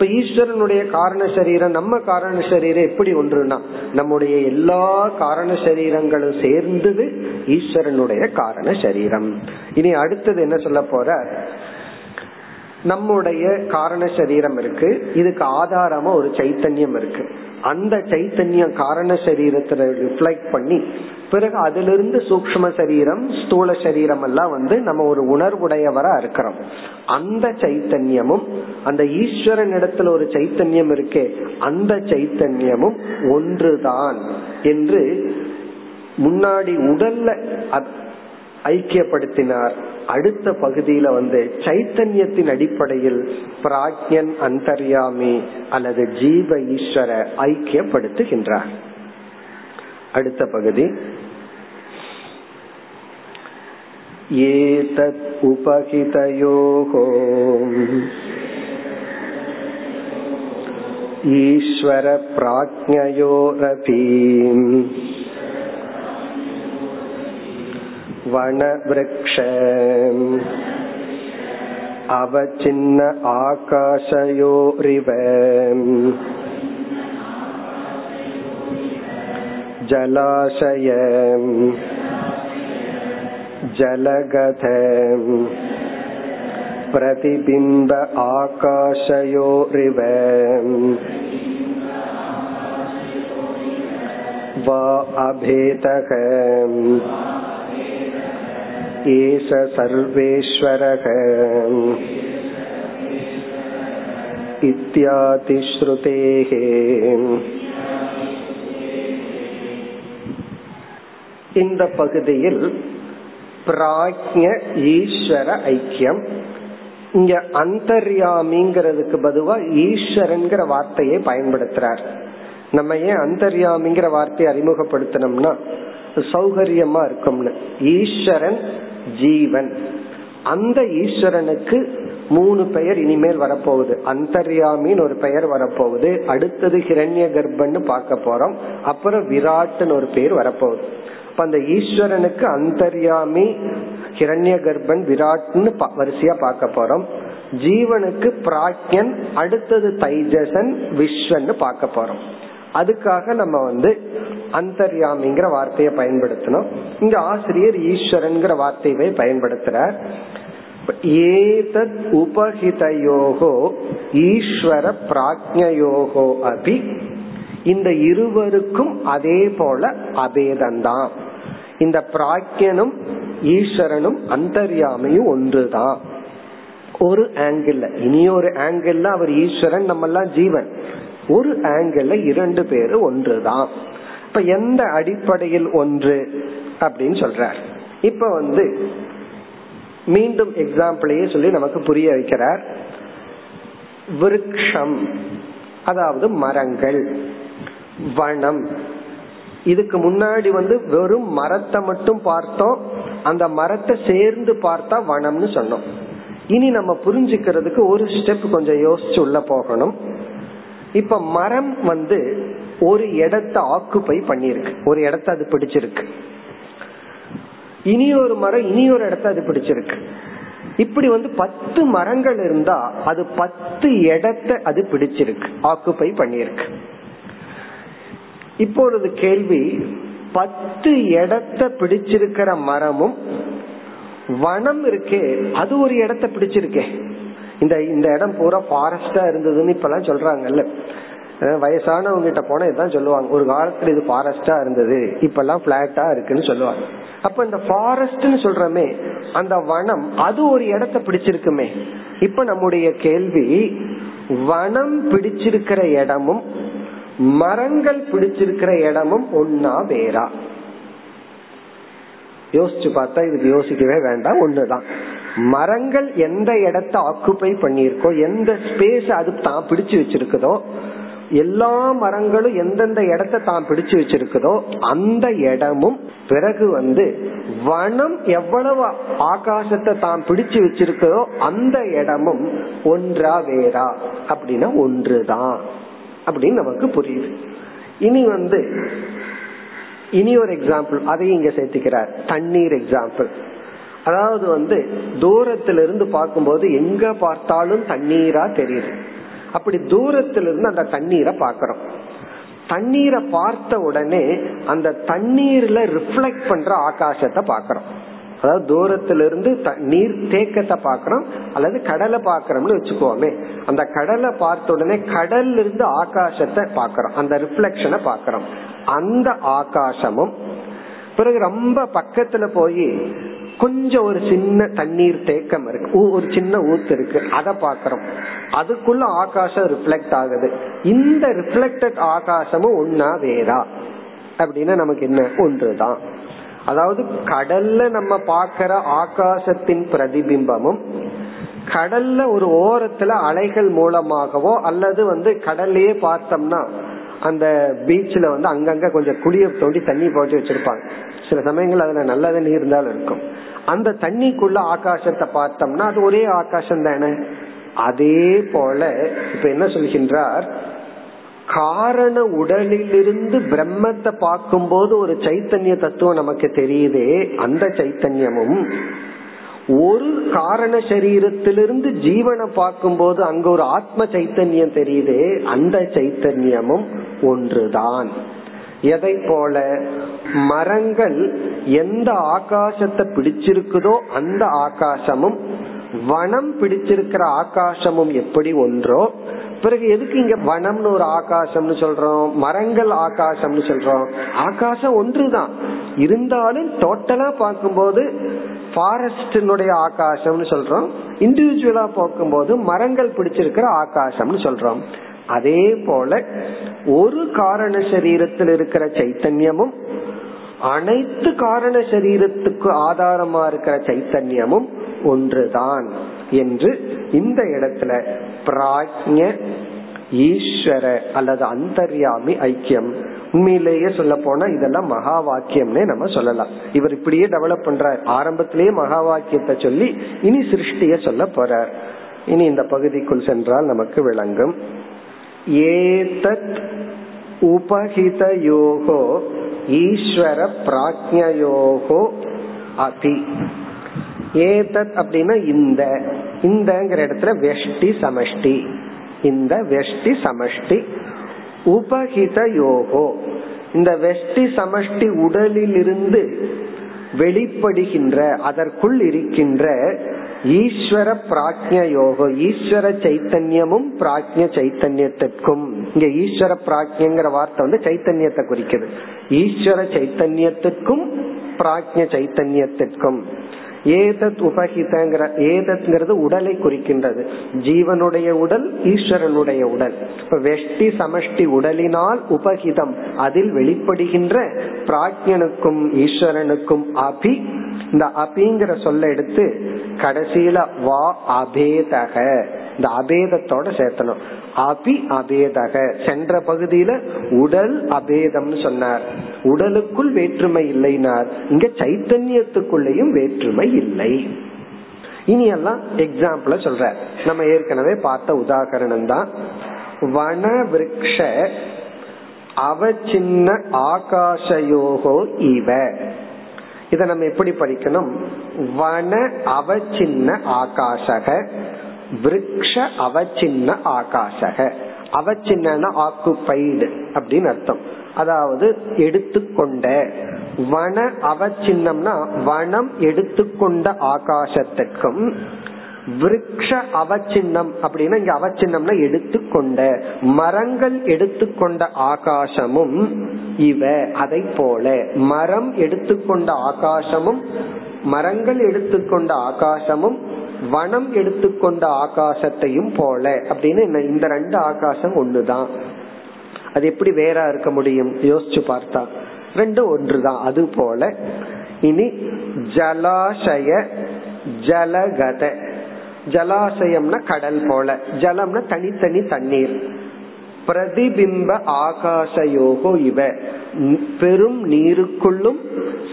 இப்ப ஈஸ்வரனுடைய காரண சரீரம் நம்ம காரண சரீரம் எப்படி ஒன்றுனா, நம்முடைய எல்லா காரண சரீரங்களும் சேர்ந்தது ஈஸ்வரனுடைய காரண சரீரம். இனி அடுத்தது என்ன சொல்ல போற, நம்முடைய காரண சரீரம் இருக்கு, இதுக்கு ஆதாரமா ஒரு சைத்தன்யம் இருக்கு. அந்த சைத்தன்யம் காரண சரீரத்துல ரிஃப்ளெக்ட் பண்ணி பிறகு அதிலிருந்து சூக்ஷ்ம சரீரம் ஸ்தூல சரீரம் எல்லாம் வந்து நம்ம ஒரு உணர்வுடையவரா இருக்கிறோம். அந்த சைத்தன்யமும் அந்த ஈஸ்வரன் இடத்துல ஒரு சைத்தன்யம் இருக்கே, அந்த சைத்தன்யமும் ஒன்றுதான் என்று முன்னாடி உடல்ல ஐக்கியப்படுத்தினார். அடுத்த பகுதியில வந்து சைத்தன்யத்தின் அடிப்படையில் பிராக்ஞன் அந்தர்யாமி அல்லது ஜீவ ஈஸ்வர ஐக்கியப்படுத்துகின்றார். அடுத்த பகுதி, ஏதத் உபகிதயோகோ ஈஸ்வர பிராக்ஞயோரபி வனவிரக்ஷம் அவசின்ன ஆகாசயோரிவம் ஜலாசயம் ஜலகதம் பிரதிபிம்ப ஆகாசயோரிவம் வா அபேதகம் ஏஷ சர்வேஸ்வரக இத்யாதி ஸ்ருதேஹே. இந்த பகுதியில் பிராக்ஞ ஈஸ்வர ஐக்கியம், இங்க அந்தர்யாமிங்கிறதுக்கு பதுவா ஈஸ்வரன்கிற வார்த்தையை பயன்படுத்துறார். நம்ம ஏன் அந்தர்யாமிங்கிற வார்த்தையை அறிமுகப்படுத்தணும்னா சௌகரியமா இருக்கும்னு. ஈஸ்வரன் ஜீவன், அந்த ஈஸ்வரனுக்கு மூணு பெயர் இனிமேல் வரப்போகுது. அந்தர்யாமின்னு ஒரு பெயர் வரப்போகுது, அடுத்தது ஹிரண்ய கர்ப்பன்னு பார்க்க போறோம், அப்புறம் விராட்னு ஒரு பெயர் வரப்போகுது. அப்ப அந்த ஈஸ்வரனுக்கு அந்தர்யாமி, ஹிரண்ய கர்ப்பன், விராட்னு வரிசையா பார்க்க போறோம். ஜீவனுக்கு பிராக்யன், அடுத்தது தைஜசன், விஸ்வன்னு பார்க்க போறோம். அதுக்காக நம்ம வந்து அந்தர்யாமிங்கிற வார்த்தையை பயன்படுத்தணும். இங்க ஆசிரியர் ஈஸ்வரன்கிற வார்த்தையை பயன்படுத்துறார். ஏதத் உபஹிதயோகோ ஈஸ்வர பிராக்ஞயோகோ அபி, இந்த இருவருக்கும் அதே போல அபேதந்தான். இந்த பிராக்யனும் ஈஸ்வரனும் அந்தர்யாமியும் ஒன்றுதான். ஒரு ஆங்கிள், இனி ஒரு ஆங்கிள் அவர் ஈஸ்வரன், நம்ம எல்லாம் ஜீவன். ஒரு ஆங்கிள் இரண்டு பேரும் ஒன்றுதான். இப்ப எந்த அடிப்படையில் ஒன்று அப்படின்னு சொல்றார். இப்ப வந்து மீண்டும் எக்ஸாம்பிளையே சொல்லி நமக்கு புரிய வைக்கிறார். விருக்ஷம் அதாவது மரங்கள், வனம். இதுக்கு முன்னாடி வந்து வெறும் மரத்தை மட்டும் பார்த்தோம், அந்த மரத்தை சேர்ந்து பார்த்தா வனம்னு சொன்னோம். இனி நம்ம புரிஞ்சுக்கிறதுக்கு ஒரு ஸ்டெப் கொஞ்சம் யோசிச்சு உள்ள போகணும். இப்ப மரம் வந்து ஒரு இடத்தை ஆக்குபை பண்ணிருக்கு, ஒரு இடத்தை அது பிடிச்சிருக்கு. இனி ஒரு மரம் இனி ஒரு இடத்த அது பிடிச்சிருக்கு. இப்படி வந்து பத்து மரங்கள் இருந்தா அது பத்து இடத்தை அது பிடிச்சிருக்கு, ஆக்குபை பண்ணிருக்கு. இப்பொழுது கேள்வி, பத்து இடத்தை பிடிச்சிருக்கிற மரமும் வனம் இருக்கே அது ஒரு இடத்தை பிடிச்சிருக்கே. இந்த இந்த இடம் பூரா ஃபாரஸ்டா இருந்ததுன்னு இப்பெல்லாம் சொல்றாங்கல்ல, வயசானவங்க கிட்ட போனா இதான் சொல்லுவாங்க, ஒரு காலத்துல இது ஃபாரஸ்டா இருந்தது இப்பெல்லாம் பிளாட்டா இருக்குன்னு சொல்லுவாங்க. அப்ப இந்த ஃபாரஸ்ட்னு சொல்றமே அந்த வனம் அது ஒரு இடத்தை பிடிச்சிருக்குமே. இப்ப நம்முடைய கேள்வி, வனம் பிடிச்சிருக்கிற இடமும் மரங்கள் பிடிச்சிருக்கிற இடமும் ஒன்னா வேறா? யோசிச்சு பார்த்தா இதுக்கு யோசிக்கவே வேண்டாம், ஒண்ணுதான். மரங்கள் எந்த இடத்தை ஆக்குபை பண்ணிருக்கோ, எந்த ஸ்பேஸ் அது தான் பிடிச்சு வச்சிருக்குதோ, எல்லா மரங்களும் எந்தெந்த இடத்தை தான் பிடிச்சு வச்சிருக்குதோ அந்த இடமும், பிறகு வந்து வனம் எவ்வளவு ஆகாசத்தை தான் பிடிச்சு வச்சிருக்குதோ அந்த இடமும் ஒன்றா வேறா அப்படின்னா ஒன்றுதான் அப்படின்னு நமக்கு புரியுது. இனி வந்து இனி ஒரு எக்ஸாம்பிள் அதையும் இங்க சேர்த்துக்கிறார், தண்ணீர் எக்ஸாம்பிள். அதாவது வந்து தூரத்திலிருந்து பார்க்கும்போது எங்க பார்த்தாலும் தண்ணீரா தெரியுது. அப்படி தூரத்திலிருந்து அந்த தண்ணீரை பார்க்கிறோம். தண்ணீரை பார்த்த உடனே அந்த தண்ணீர்ல ரிஃப்ளெக்ட் பண்ற ஆகாசத்தை பார்க்கிறோம். அதாவது தூரத்திலிருந்து நீர் தேக்கத்தை பார்க்கிறோம் அல்லது கடலை பார்க்கிறோம்னு வச்சுக்கோமே. அந்த கடலை பார்த்த உடனே கடல்ல இருந்து ஆகாசத்தை பார்க்கிறோம், அந்த ரிஃப்ளெக்ஷனை பார்க்கிறோம். அந்த ஆகாசமும் பிறகு ரொம்ப பக்கத்துல போய் கொஞ்சம் ஒரு சின்ன தண்ணீர் தேக்கம் இருக்கு, ஒரு சின்ன ஊத்து இருக்கு, அதை பார்க்கிறோம். அதுக்குள்ள ஆகாசம் ரிஃப்ளெக்ட் ஆகுது. இந்த ரிஃப்ளெக்டட் ஆகாசமும் ஒன்னா வேறா அப்படின்னா நமக்கு என்ன? ஒன்றுதான். அதாவது கடல்ல நம்ம பார்க்கிற ஆகாசத்தின் பிரதிபிம்பமும், கடல்ல ஒரு ஓரத்துல அலைகள் மூலமாகவோ அல்லது வந்து கடல்லையே பார்த்தோம்னா அந்த பீச்ல வந்து அங்கங்க கொஞ்சம் குளிய தோண்டி தண்ணி போட்டு வச்சிருப்பாங்க. சில சமயங்கள் அதுல நல்ல தண்ணி இருந்தாலும் இருக்கும். அந்த தண்ணிக்குள்ள ஆகாசத்தை பார்த்தோம்னா அது ஒரே ஆகாசம் தானே. அதே போல இப்ப என்ன சொல்கின்றார், காரண உடலிலிருந்து பிரம்மத்தை பார்க்கும் போது ஒரு சைத்தன்ய தத்துவம் நமக்கு தெரியுதே, அந்த சைத்தன்யமும் ஒரு காரண சரீரத்திலிருந்து ஜீவனை பார்க்கும் போது அங்க ஒரு ஆத்ம சைத்தன்யம் தெரியுதே, அந்த சைத்தன்யமும் ஒன்றுதான். எதை போல மரங்கள் எந்த ஆகாசத்தை பிடிச்சிருக்குதோ அந்த ஆகாசமும் வனம் பிடிச்சிருக்கிற ஆகாசமும் எப்படி ஒன்றோ, பிறகு எதுக்கு இங்க வனம்னு ஒரு ஆகாசம்னு சொல்றோம், மரங்கள் ஆகாசம்னு சொல்றோம்? ஆகாசம் ஒன்றுதான் இருந்தாலும் டோட்டலா பார்க்கும்போது ஃபாரஸ்டினுடைய ஆகாசம்னு சொல்றோம், இண்டிவிஜுவலா பார்க்கும்போது மரங்கள் பிடிச்சிருக்கிற ஆகாசம்னு சொல்றோம். அதே போல ஒரு காரண சரீரத்தில் இருக்கிற சைத்தன்யமும் அனைத்து காரண சரீரத்துக்கு ஆதாரமா இருக்கிற சைத்தன்யமும் ஒன்றுதான் என்று இந்த இடத்துல பிராஜ்ஞ ஈஸ்வர அல்லது அந்தர்யாமி ஐக்கியம். உண்மையிலேயே சொல்ல போனா இதெல்லாம் மகா வாக்கியம்னே நம்ம சொல்லலாம். இவர் இப்படியே டெவலப் பண்றார். ஆரம்பத்திலேயே மகா வாக்கியத்தை சொல்லி இனி சிருஷ்டிய சொல்ல போறார். இனி இந்த பகுதிக்குள் சென்றால் நமக்கு விளங்கும். ஏதத் உபஹிதயோகோ ஈஸ்வர பிராஜ்ஞயோகோ அபி. ஏதத் அப்படின்னா இந்த இந்தங்கிற இடத்துல வெஷ்டி சமஷ்டி, இந்த வெஷ்டி சமஷ்டி உபஹித யோகோ, இந்த வெஷ்டி சமஷ்டி உடலிலிருந்து வெளிப்படுகின்ற அதற்குள் இருக்கின்ற ஈஸ்வர பிராஜ்ஞ யோகோ, ஈஸ்வர சைத்தன்யமும் பிராஜ்ஞ சைத்தன்யத்திற்கும், இங்க ஈஸ்வர பிராஜ்ஞங்கிற வார்த்தை வந்து சைத்தன்யத்தை குறிக்குது, ஈஸ்வர சைத்தன்யத்திற்கும் பிராஜ்ஞ சைத்தன்யத்திற்கும். ஏதத் உபஹிதங்கிற ஏதத்ங்கிறது உடலை குறிக்கின்றது, ஜீவனுடைய உடல் ஈஸ்வரனுடைய உடல். இப்ப வெஷ்டி சமஷ்டி உடலினால் உபஹிதம் அதில் வெளிப்படுகின்ற பிராஜ்ஞனுக்கும் ஈஸ்வரனுக்கும் அபி, இந்த அபிங்கிற சொல்ல எடுத்து கடைசியில வா அபேதக, இந்த அபேதத்தோட சேர்த்தணும், அபி அபேதக. சென்ற பகுதியில உடல் அபேதம்னு சொன்னார், உடலுக்குள் வேற்றுமை இல்லைனார், இங்க சைத்தன்யத்துக்குள்ளேயும் வேற்றுமை இல்லை. இனி எல்லாம் எக்ஸாம்பிள சொல்ற, நம்ம ஏற்கனவே பார்த்த உதாரணம் தான். வன விருட்ச அவசின்ன ஆகாசயோகோ இவ, இத நம்ம எப்படி படிக்கணும்? வன அவசின்ன ஆகாசக, விருக்ஷ அவசின்ன ஆகாசக. அவசின்னா ஆக்குபைடு அப்படின்னு அர்த்தம், அதாவது எடுத்துக்கொண்ட. வன அவசின்னம்னா வனம் எடுத்துக்கொண்ட ஆகாசத்திற்கும், விருக்ஷ அவசின்னம் அப்படின்னா இங்க அவசின்னம்னா எடுத்துக்கொண்ட, மரங்கள் எடுத்துக்கொண்ட ஆகாசமும் இவ, அதை போல மரம் எடுத்துக்கொண்ட ஆகாசமும் மரங்கள் எடுத்துக்கொண்ட ஆகாசமும் வனம் எடுத்துக்கொண்ட ஆகாசத்தையும் போல. அப்படின்னு இந்த ரெண்டு ஆகாசம் ஒண்ணுதான், அது எப்படி வேற இருக்க முடியும்? யோசிச்சு பார்த்தா ரெண்டு ஒன்றுதான், அது போல. இனி ஜலாசய ஜலகத, ஜலாசயம்னா கடல் போல, ஜலம்னா தனித்தனி தண்ணீர். பிரதிபிம்ப ஆகாசயோகோ இவ, பெரும் நீருக்குள்ளும்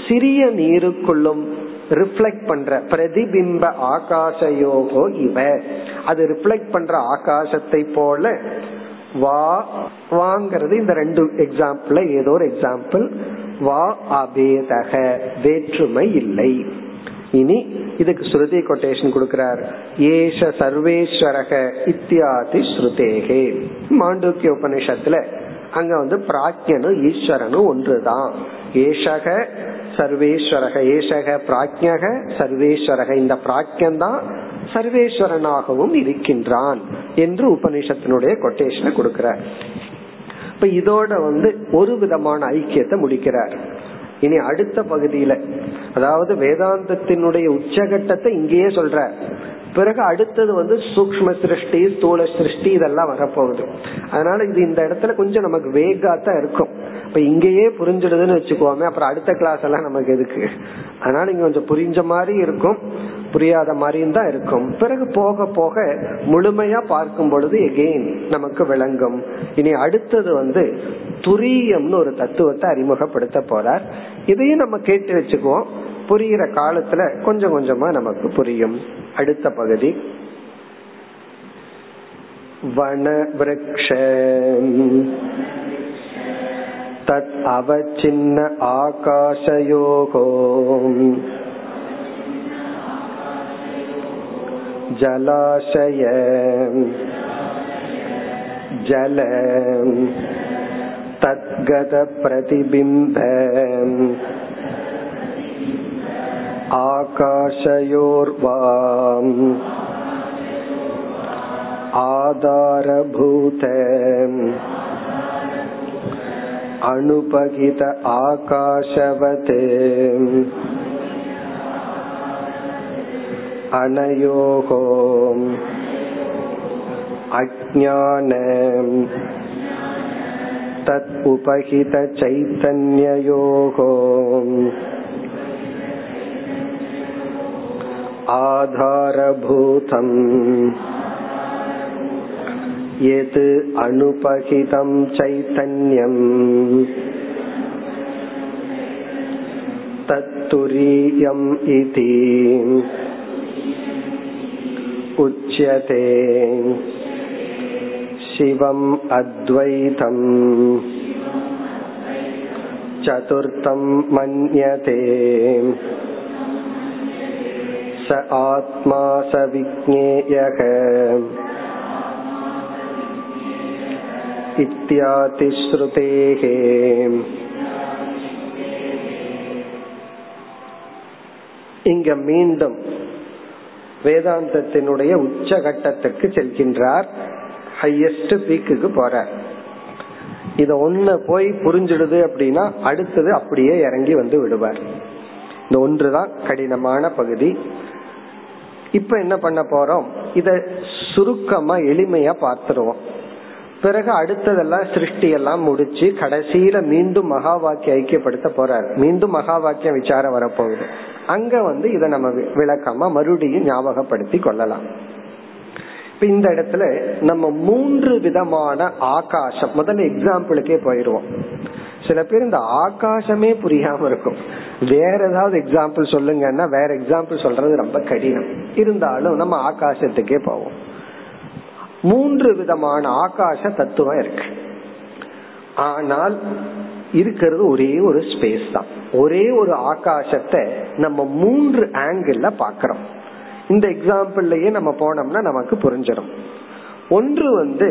சிறிய நீருக்குள்ளும் ரிஃப்ளெக்ட் பண்ற பிரதிபிம்ப ஆகாசயோகோ இவ, அது ரிஃப்ளெக்ட் பண்ற ஆகாசத்தை போல. வா வாங்கிறது இந்த ரெண்டு எக்ஸாம்பிள், ஏதோ ஒரு எக்ஸாம்பிள். வா அபேதக, வேற்றுமை இல்லை. இனி இதுக்கு ஸ்ருதி கொட்டேஷன் கொடுக்கிறார், ஏஷ சர்வேஸ்வரக இத்தியாதி ஸ்ருதேகே. மாண்டூக்கிய உபநிஷத்துல அங்க வந்து பிராஜ்ஞனும் ஈஸ்வரனும் ஒன்றுதான். ஏஷக சர்வேஸ்வரக, ஏஷக பிராஜ்ஞக சர்வேஸ்வரக, இந்த பிராஜ்ஞன்தான் சர்வேஸ்வரனாகவும் இருக்கின்றான் என்று உபநிஷத்தினுடைய கொட்டேஷனை கொடுக்கிறார். இப்ப இதோட வந்து ஒரு விதமான ஐக்கியத்தை முடிக்கிறார். இனி அடுத்த பகுதியில, அதாவது வேதாந்தத்தினுடைய உச்சகட்டத்தை இங்கேயே சொல்ற, பிறகு அடுத்தது வந்து சூக்ஷ்ம சிருஷ்டி ஸ்தூல சிருஷ்டி இதெல்லாம் வரப்போகுது. அதனால இது இந்த இடத்துல கொஞ்சம் நமக்கு வேகாத்தான் இருக்கும். இப்ப இங்கேயே புரிஞ்சிடுதுன்னு வச்சுக்கோமே, அப்புறம் அடுத்த கிளாஸ் எல்லாம் நமக்கு எதுக்கு? அதனால இங்க கொஞ்சம் புரிஞ்ச மாதிரி இருக்கும், புரியாத மாதிரியும் தான் இருக்கும். பிறகு போக போக முழுமையா பார்க்கும் பொழுது எகெயின் நமக்கு விளங்கும். இனி அடுத்தது வந்து துரியம்னு ஒரு தத்துவத்தை அறிமுகப்படுத்த போறார். இதையும் நம்ம கேட்டு வச்சுக்குவோம், புரிகிற காலத்துல கொஞ்சம் கொஞ்சமா நமக்கு புரியும். அடுத்த பகுதி வன விருக்ஷம் தத் அவசின்ன ஆகாசயோகோ ஜலாசய ஜல தத்கத பிரதிபிம்ப ஆகாசயோர்வாம் ஆதாரபூதம் அனுபகித ஆகாசவதே அனயோகோ அஜ்ஞானம் தத் உபஹித சைதன்யயோகோ ஆதாரபூதம் யத் அனுபகிதம் சைதன்யம் தத்துரியம் இதி உச்யதே. சிவம் அத்வைதம் சதுர்த்தம் மன்யதே. ச ஆத்மா ச விக்ஞேயக இத்யாதி ஸ்ருதேஹே. இங்க மீண்டும் வேதாந்தத்தினுடைய உச்சகட்டத்திற்கு செல்கின்றார், ஹையஸ்ட் பீக்குக்கு போறார். இத ஒண்ணு போய் புரிஞ்சிடுது அப்படின்னா அடுத்தது அப்படியே இறங்கி வந்து விடுவார். இந்த ஒன்றுதான் கடினமான பகுதி. இப்ப என்ன பண்ண போறோம், இத சுருக்கமா எளிமையா பார்த்துருவோம். பிறகு அடுத்ததெல்லாம் சிருஷ்டி எல்லாம் முடிச்சு கடைசியில மீண்டும் மகா வாக்கிய ஐக்கியப்படுத்த போறார். மீண்டும் மகா வாக்கிய விசாரம் வரப்போகுது. அங்க வந்து இத நம்ம விளக்கமா மறுபடியும் ஞாபகப்படுத்தி கொள்ளலாம். இப்ப இந்த இடத்துல நம்ம மூன்று விதமான ஆகாசம் முதல்ல எக்ஸாம்பிளுக்கே போயிருவோம். சில பேர் இந்த ஆகாசமே புரியாம இருக்கும், வேற ஏதாவது எக்ஸாம்பிள் சொல்லுங்கன்னா வேற எக்ஸாம்பிள் சொல்றது ரொம்ப கடினம். இருந்தாலும் நம்ம ஆகாசத்துக்கே போவோம். மூன்று விதமான ஆகாச தத்துவம் இருக்கு. ஆனால் இருக்கிறது ஒரே ஒரு ஸ்பேஸ் தான். ஒரே ஒரு ஆகாசத்தை நம்ம மூன்று ஆங்கிள் பாக்கிறோம். இந்த எக்ஸாம்பிள்லயே நம்ம போனோம்னா நமக்கு புரிஞ்சிடும். ஒன்று வந்து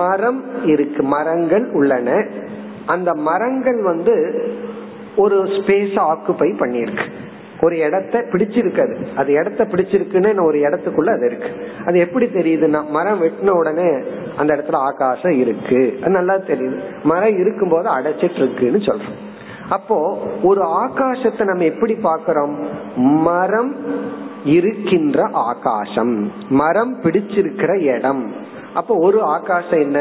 மரம் இருக்கு, மரங்கள் உள்ளன. அந்த மரங்கள் வந்து ஒரு ஸ்பேஸ் ஆக்குபை பண்ணிருக்கு, ஒரு இடத்த பிடிச்சிருக்காது. அது இடத்த பிடிச்சிருக்குன்னு ஒரு இடத்துக்குள்ள அது இருக்கு. அது எப்படி தெரியுதுன்னா, மரம் வெட்டின உடனே அந்த இடத்துல ஆகாசம் இருக்கு, அது நல்லா தெரியுது. மரம் இருக்கும் போது அடைச்சிட்டு இருக்குன்னு சொல்றோம். அப்போ ஒரு ஆகாசத்தை நம்ம எப்படி பாக்கிறோம், மரம் இருக்கின்ற ஆகாசம், மரம் பிடிச்சிருக்கிற இடம். அப்போ ஒரு ஆகாசம் என்ன,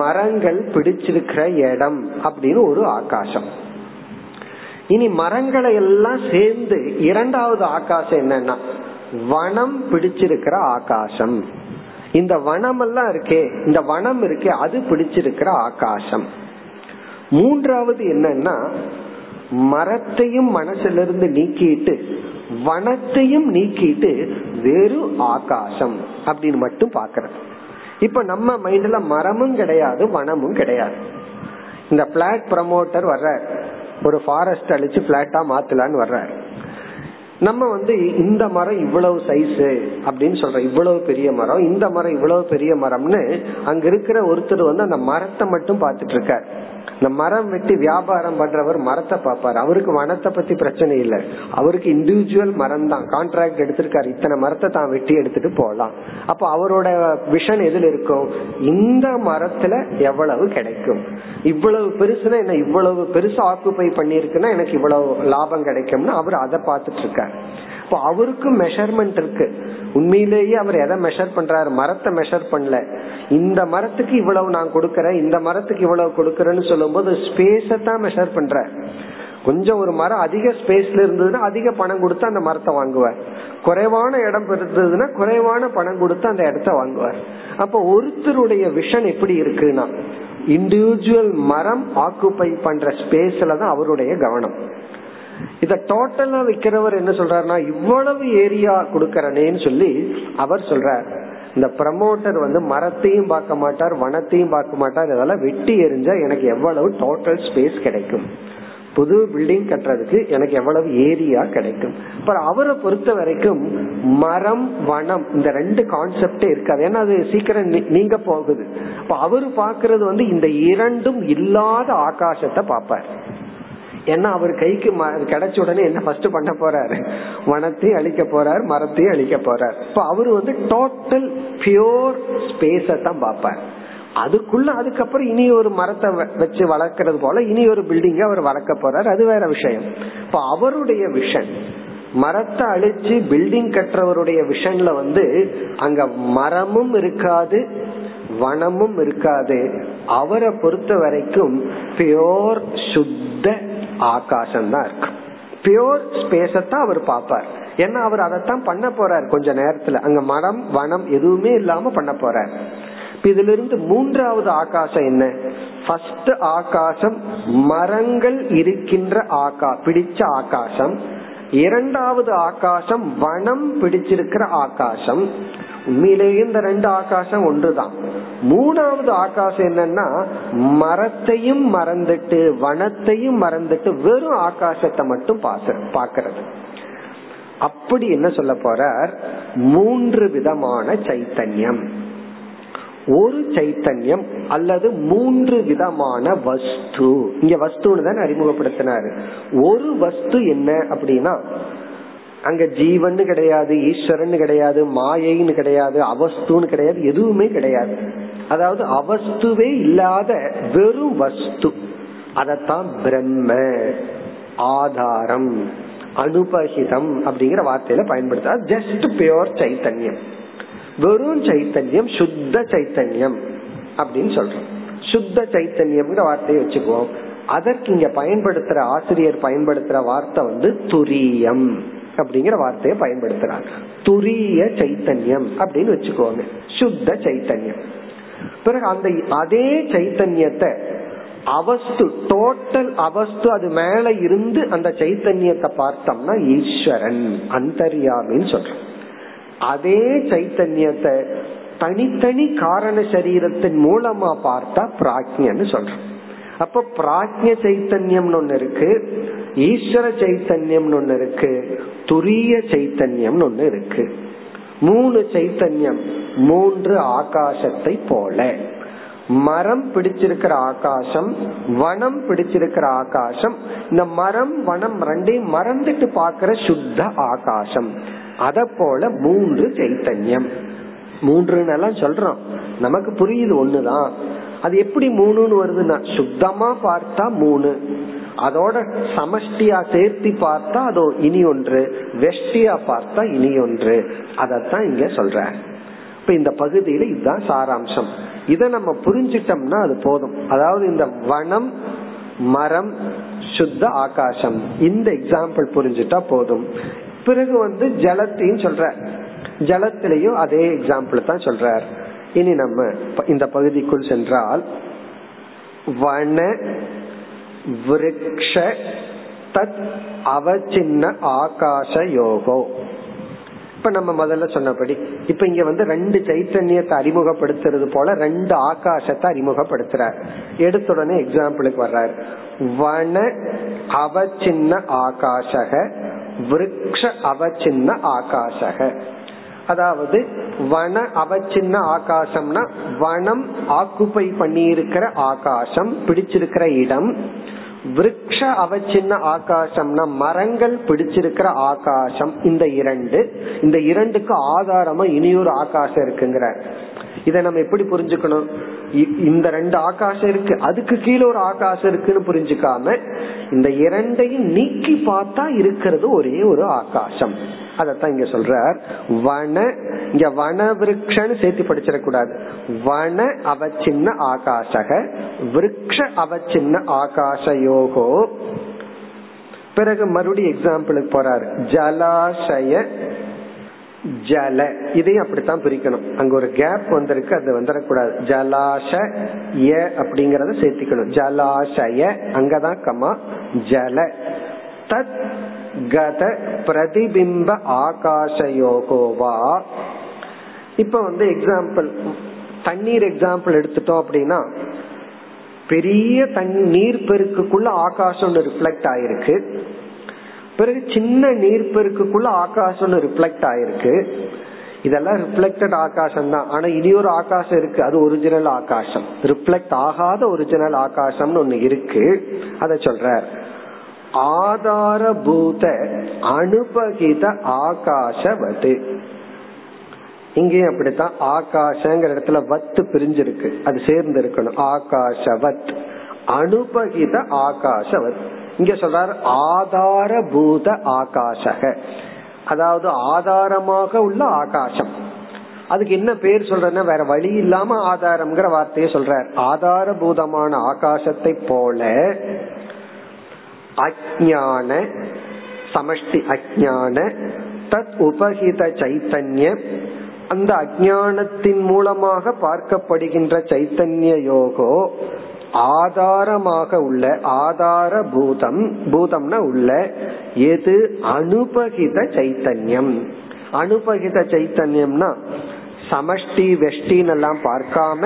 மரங்கள் பிடிச்சிருக்கிற இடம் அப்படின்னு ஒரு ஆகாசம். இனி மரங்களை எல்லாம் சேர்ந்து இரண்டாவது ஆகாசம் என்னன்னா, வனம் பிடிச்சிருக்கிற ஆகாசம். இந்த வனம் எல்லாம் இருக்கே, இந்த வனம் இருக்கே, அது பிடிச்சிருக்கிற ஆகாசம். மூன்றாவது என்னன்னா, மரத்தையும் மனசிலிருந்து நீக்கிட்டு வனத்தையும் நீக்கிட்டு வெறும் ஆகாசம் அப்படின்னு மட்டும் பாக்குறது. இப்ப நம்ம மைண்ட்ல மரமும் கிடையாது வனமும் கிடையாது. இந்த பிளாட் ப்ரமோட்டர் வர்றார், ஒரு ஃபாரஸ்ட் அழிச்சு பிளாட்டா மாத்தலான்னு வர்றார். நம்ம வந்து இந்த மரம் இவ்வளவு சைஸ் அப்படின்னு சொல்றோம், இவ்வளவு பெரிய மரம், இந்த மரம் இவ்வளவு பெரிய மரம்னு. அங்க இருக்கிற ஒருத்தர் வந்து அந்த மரத்தை மட்டும் பாத்துட்டு இருக்கார். இந்த மரம் வெட்டி வியாபாரம் பண்றவர் மரத்தை பாப்பாரு, அவருக்கு வனத்தை பத்தி பிரச்சனை இல்லை. அவருக்கு இண்டிவிஜுவல் மரம் தான், கான்ட்ராக்ட் எடுத்திருக்காரு, இத்தனை மரத்தை தான் வெட்டி எடுத்துட்டு போலாம். அப்ப அவரோட விஷன் எதுல இருக்கும், இந்த மரத்துல எவ்வளவு கிடைக்கும், இவ்வளவு பெருசுனா என்ன, இவ்வளவு பெருசு ஆக்குபை பண்ணிருக்குன்னா எனக்கு இவ்வளவு லாபம் கிடைக்கும்னு அவர் அதை பாத்துட்டு இருக்காரு. இப்போ அவருக்கு மெஷர்மெண்ட் இருக்கு. உண்மையிலேயே அவர் எதை மெஷர் பண்றாரு, மரத்தை மெஷர் பண்ணல. இந்த மரத்துக்கு இவ்வளவு நான் கொடுக்கறேன், இந்த மரத்துக்கு இவ்வளவு கொடுக்கறேன்னு சொல்லும் போது ஸ்பேஸை தான் மெஷர் பண்ற. கொஞ்சம் ஒரு மரம் அதிக ஸ்பேஸ்ல இருந்ததுன்னா அதிக பணம் கொடுத்து அந்த மரத்தை வாங்குவார், குறைவான இடம் இருந்ததுன்னா குறைவான பணம் கொடுத்து அந்த இடத்த வாங்குவார். அப்போ ஒருத்தருடைய விஷன் எப்படி இருக்குன்னா, இண்டிவிஜுவல் மரம் ஆக்குபை பண்ற ஸ்பேஸ்ல தான் அவருடைய கவனம். இத டோட்டலா விக்கிறவர் என்ன சொல்றாருன்னா, இவ்வளவு ஏரியா கொடுக்கறனேன்னு சொல்லி அவர் சொல்றார். இந்த ப்ரமோட்டர் வந்து மரத்தையும் பார்க்க மாட்டார், வனத்தையும் பார்க்க மாட்டார். இதெல்லாம் வெட்டி எரிஞ்சா எனக்கு எவ்வளவு டோட்டல் ஸ்பேஸ் கிடைக்கும், புது பில்டிங் கட்டுறதுக்கு எனக்கு எவ்வளவு ஏரியா கிடைக்கும். அப்புறம் அவரை பொறுத்த வரைக்கும் மரம் வனம் இந்த ரெண்டு கான்செப்டே இருக்காது, ஏன்னா அது சீக்கிரம் நீங்க போகுது. அப்ப அவரு பாக்குறது வந்து இந்த இரண்டும் இல்லாத ஆகாசத்தை பார்ப்பார். ஏன்னா அவர் கைக்கு கிடைச்ச உடனே என்ன ஃபர்ஸ்ட் பண்ண போறாரு, வனத்தையும் அழிக்க போறாரு, மரத்தையும் அழிக்க போறாரு. இப்ப அவரு வந்து டோட்டல் பியூர் ஸ்பேஸ தான் பார்ப்பார். அதுக்குள்ள அதுக்கப்புறம் இனி ஒரு மரத்தை வச்சு வளர்க்கறது போல இனி ஒரு பில்டிங்க அவர் வளர்க்க போறாரு, அது வேற விஷயம். இப்ப அவருடைய விஷன் மரத்தை அழிச்சு பில்டிங் கட்டுறவருடைய விஷன்ல வந்து அங்க மரமும் இருக்காது வனமும் இருக்காது. அவரை பொறுத்த வரைக்கும் பியூர் சுத்த ஆகாசம் தான் இருக்கும், பியூர் ஸ்பேஸத்தான் அவர் பார்ப்பார். ஏன்னா அவர் அதைத்தான் பண்ண போறார். கொஞ்ச நேரத்துல அங்க மரம் வனம் எதுவுமே இல்லாம பண்ண போறார். இதுல இருந்து மூன்றாவது ஆகாசம் என்ன? ஃபர்ஸ்ட் ஆகாசம் மரங்கள் இருக்கின்ற ஆகா பிடிச்ச ஆகாசம். இரண்டாவது ஆகாசம் வனம் பிடிச்சிருக்கிற ஆகாசம். உண்மையிலேயே இந்த ரெண்டு ஆகாசம் ஒன்றுதான். மூணாவது ஆகாசம் என்னன்னா மரத்தையும் மறந்துட்டு வனத்தையும் மறந்துட்டு வெறும் ஆகாசத்தை மட்டும் பாக்குறது. அப்படி என்ன சொல்ல போறார்? மூன்று விதமான சைத்தன்யம், ஒரு சைத்தன்யம் அல்லது மூன்று விதமான வஸ்து. இங்க வஸ்துன்னு தான் அறிமுகப்படுத்தினாரு. ஒரு வஸ்து என்ன அப்படின்னா அங்க ஜீவன் கிடையாது, ஈஸ்வரன் கிடையாது, மாயைன்னு கிடையாது, அவஸ்துன்னு கிடையாது, எதுவுமே கிடையாது. அதாவது அவஸ்துவே இல்லாத வெறும் வஸ்து. அதத்தான் பிரம்ம ஆதாரம் அனுபகிதம் அப்படிங்கிற வார்த்தையில பயன்படுத்த. ஜஸ்ட் பியூர் சைத்தன்யம், வெறும் சைத்தன்யம், சுத்த சைத்தன்யம் அப்படின்னு சொல்றோம். சுத்த சைத்தன்யம்ங்கிற வார்த்தையை வச்சுக்குவோம். அதற்கு இங்க பயன்படுத்துற ஆசிரியர் பயன்படுத்துற வார்த்தை வந்து துரியம் அப்படிங்கிற வார்த்தையை பயன்படுத்துறாங்க. துரிய சைத்தன்யம் அப்படின்னு வச்சுக்கோங்க, சுத்த சைத்தன்யம். பிறகு அந்த அதே சைத்தன்யத்தை அவஸ்து, டோட்டல் அவஸ்து, அது மேல இருந்து அந்த சைத்தன்யத்தை பார்த்தோம்னா ஈஸ்வரன் அந்தர்யாமின்னு சொல்றோம். அதே சைத்தன்யத்தை தனித்தனி காரண சரீரத்தின் மூலமா பார்த்தா பிராக்ஞன்னு சொல்றோம். அப்ப பிராக்ஞ சைத்தன்யம்னு ஒண்ணு இருக்கு, ஈஸ்வர சைத்தன்யம்னு ஒண்ணு இருக்கு, துரிய சைத்தன்யம்னு ஒண்ணு இருக்கு. மூணு சைத்தன்யம் மூன்று ஆகாசத்தை போல. மரம் பிடிச்சிருக்கிற ஆகாசம், வனம் பிடிச்சிருக்கிற ஆகாசம், இந்த மரம் வனம் ரெண்டையும் மறந்துட்டு பாக்குற சுத்த ஆகாசம். அத போல மூன்று சைத்தன்யம். மூன்றுன்னெல்லாம் சொல்றோம், நமக்கு புரியுது ஒண்ணுதான். அது எப்படி மூணுன்னு வருதுன்னா சுத்தமா பார்த்தா மூணு, அதோட சமஷ்டியா சேர்த்தி பார்த்தா அதோ இனி ஒன்று, வெஷ்டியா பார்த்தா இனி ஒன்று. அதத்தான் இங்க சொல்ற. இப்ப இந்த பகுதியில இதுதான் சாராம்சம். இத நம்ம புரிஞ்சிட்டோம்னா அது போதும். அதாவது இந்த வனம், மரம், சுத்த ஆகாசம், இந்த எக்ஸாம்பிள் புரிஞ்சுட்டா போதும். பிறகு வந்து ஜலத்தையும் சொல்ற, ஜலத்திலையும் அதே எக்ஸாம்பிள் தான் சொல்றார். இனி நம்ம இந்த பகுதிக்குள் சென்றால் வன விருக்ஷ தத் அவசின்ன ஆகாச யோகோ. இப்ப நம்ம முதல்ல சொன்னபடி இப்ப இங்க வந்து ரெண்டு சைத்தன்யத்தை அறிமுகப்படுத்துறது போல ரெண்டு ஆகாசத்தை அறிமுகப்படுத்துறார். எடுத்த உடனே எக்ஸாம்பிளுக்கு வர்றார். வன அவசின்ன ஆகாசக விருக்ஷ அவசின்ன ஆகாசக. அதாவது வன அவசின்ன ஆகாசம்னா வனம் ஆக்குபை பண்ணி இருக்கிற ஆகாசம், பிடிச்சிருக்கிற இடம். விருக்ஷ அவசின்ன ஆகாசம்னா மரங்கள் பிடிச்சிருக்கிற ஆகாசம். இந்த இரண்டு, இந்த இரண்டுக்கு ஆதாரமா இனியொரு ஆகாசம் இருக்குங்கிற. இத நம்ம எப்படி புரிஞ்சுக்கணும்? இந்த ரெண்டு ஆகாசம் இருக்கு, அதுக்கு கீழே ஒரு ஆகாசம் இருக்குன்னு புரிஞ்சுக்காம இந்த இரண்டையும் நீக்கி பார்த்தா இருக்கிறது ஒரே ஒரு ஆகாசம். அதத்தான் இங்க சொல்றார். வன இங்க வன விருக்ஷன்னு சேர்த்து படிச்சிடக்கூடாது. வன அவசின்ன ஆகாசக விருக்ஷ அவசின்ன ஆகாச யோகோ. பிறகு மறுபடியும் எக்ஸாம்பிளுக்கு போறாரு. ஜலாசய ஜல, இதையும் அப்படித்தான் பிரிக்கணும். அங்க ஒரு கேப் வந்திருக்கு, அது வந்துடக்கூடாது. ஜலாசய அப்படிங்கறத சேர்த்திக்கணும். ஜலாசய அங்கதான் கமா. ஜல தத் கத பிரதிபிம்ப ஆகாசயோகோவா. இப்ப வந்து எக்ஸாம்பிள் தண்ணீர் எக்ஸாம்பிள் எடுத்துட்டோம் அப்படின்னா பெரிய தண்ணீர் பெருக்குள்ள ஆகாசம் ரிஃப்ளெக்ட் ஆயிருக்கு, பிறகு சின்ன நீர்பெருக்குள்ள ஆகாசம் ரிஃப்ளெக்ட் ஆயிருக்கு. இதெல்லாம் ரிஃப்ளெக்டட் ஆகாசம் தான். ஆனா இனி ஒரு ஆகாசம் இருக்கு, அது ஒரிஜினல் ஆகாசம். ரிஃப்ளெக்ட் ஆகாத ஒரிஜினல் ஆகாசம்னு ஒண்ணு இருக்கு. அத சொல்ற ஆதாரபூத அனுபகித ஆகாசவது. இங்கேயும் அப்படித்தான் ஆகாசங்கிற இடத்துல வத்து பிரிஞ்சிருக்கு, அது சேர்ந்து இருக்கணும். ஆகாசவத் அனுபகித ஆகாசவத். இங்க சொல்றார் ஆதாரபூத ஆகாசக, அதாவது ஆதாரமாக உள்ள ஆகாசம். அதுக்கு என்ன பேர் சொல்றேன்னா வேற வழி இல்லாம ஆதாரம்ங்கிற வார்த்தையை சொல்றார். ஆதாரபூதமான ஆகாசத்தை போல அஜ்ஞான சமஷ்டி அஜ்ஞான தத் உபஹித சைத்தன்யம், அந்த அஞ்ஞானத்தின் மூலமாக பார்க்கப்படுகின்ற சைத்தன்ய யோகோ ஆதாரமாக உள்ள ஆதார பூதம், பூதம்னா உள்ள எது, அனுபகித சைத்தன்யம். அனுபகித சைத்தன்யம்னா சமஷ்டி வெஷ்டின் எல்லாம் பார்க்காம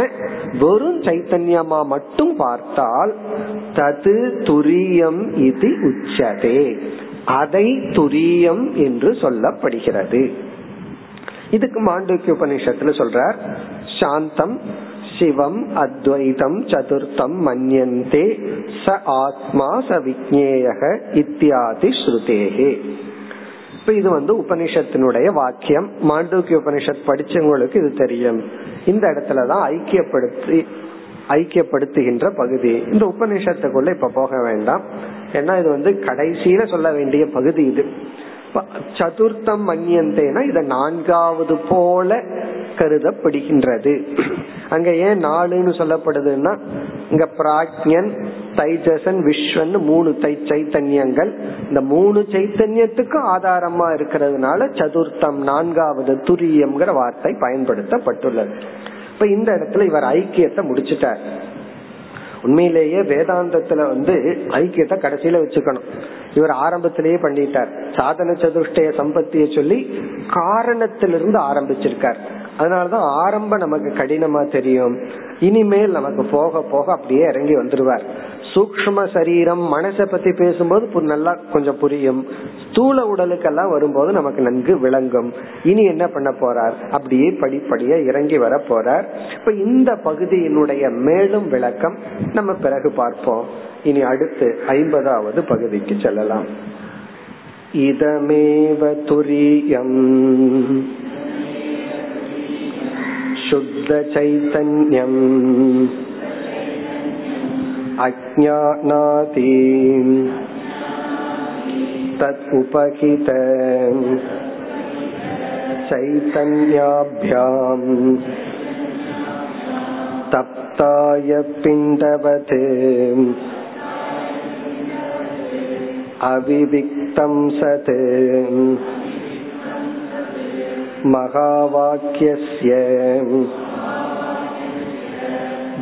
வெறும் சைத்தன்யமா மட்டும் பார்த்தால் தது துரியம் இது உச்சதே, அதை துரியம் என்று சொல்லப்படுகிறது. இதுக்கு மாண்டூக்கிய உபநிஷத்துல சொல்றார், சாந்தம் சிவம் அத்வைதம் சதுர்த்தம் மன்யந்தே ச ஆத்மா ச விஜ்ஞேயஹ இத்யாதி ஸ்ருதேஹே. இது வந்து உபனிஷத்தினுடைய வாக்கியம். மாண்டூக்கிய உபனிஷத் படிச்சவங்களுக்கு இது தெரியும். இந்த இடத்துலதான் ஐக்கியப்படுத்தி ஐக்கியப்படுத்துகின்ற பகுதி. இந்த உபனிஷத்துக்குள்ள இப்ப போக வேண்டாம், ஏன்னா இது வந்து கடைசியில சொல்ல வேண்டிய பகுதி. இது சதுர்த்தம் மன்யந்தேனா இத நான்காவது போல கருதப்படுகின்றது. அங்க ஏன் நாலுன்னு சொல்லப்படுதுன்னா, இங்க பிராக்ஞன் தைஜசன் விஸ்வன் மூணு தை சைத்தன்யங்கள், இந்த மூணு சைத்தன்யத்துக்கு ஆதாரமா இருக்கிறதுனால சதுர்த்தம் நான்காவது துரியம்ங்கிற வார்த்தை பயன்படுத்தப்பட்டுள்ளது. இப்ப இந்த இடத்துல இவர் ஐக்கியத்தை முடிச்சுட்டார். உண்மையிலேயே வேதாந்தத்துல வந்து ஐக்கியத்தை கடைசியில வச்சுக்கணும், இவர் ஆரம்பத்திலேயே பண்ணிட்டார். சாதன சதுஷ்டய சம்பத்திய சொல்லி காரணத்திலிருந்து ஆரம்பிச்சிருக்கார். அதனாலதான் ஆரம்பம் நமக்கு கடினமா தெரியும். இனிமேல் நமக்கு போக போக அப்படியே இறங்கி வந்துருவார். சூக்ஷ்ம சரீரம் மனசை பத்தி பேசும்போது நல்லா கொஞ்சம் புரியும், ஸ்தூல உடலுக்கெல்லாம் வரும்போது நமக்கு நன்கு விளங்கும். இனி என்ன பண்ண போறார், அப்படியே படிப்படியா இறங்கி வர போறார். இப்ப இந்த பகுதியினுடைய மேலும் விளக்கம் நம்ம பிறகு பார்ப்போம். இனி அடுத்து ஐம்பதாவது பகுதிக்கு செல்லலாம். இதமேவ துரியம் சுத்த சைதன்யம் அஜ்ஞானாதி தத் உபகித சைதன்யாப்யாம் தப்தாய பிண்டவதே அவிவிக்தம் சதே மகாவாக்யஸ்ய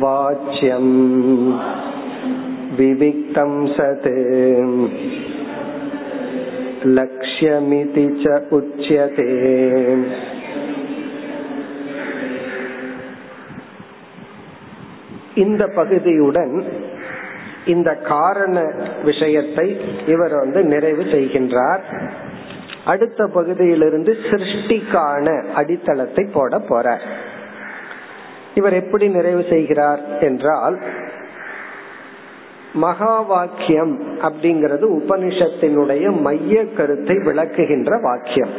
வாச்யம் விவிக்தம் சதே லக்ஷ்யமிதி ச உச்யதே. இந்த பகுதியுடன் இந்த காரண விஷயத்தை இவர் வந்து நிறைவு செய்கின்றார். அடுத்த பகுதியிலிருந்து சிருஷ்டிக்கான அடித்தளத்தை போட போறார். இவர் எப்படி நிறைவு செய்கிறார் என்றால், மகா வாக்கியம் அப்படிங்கிறது உபனிஷத்தினுடைய மைய கருத்தை விளக்குகின்ற வாக்கியம்.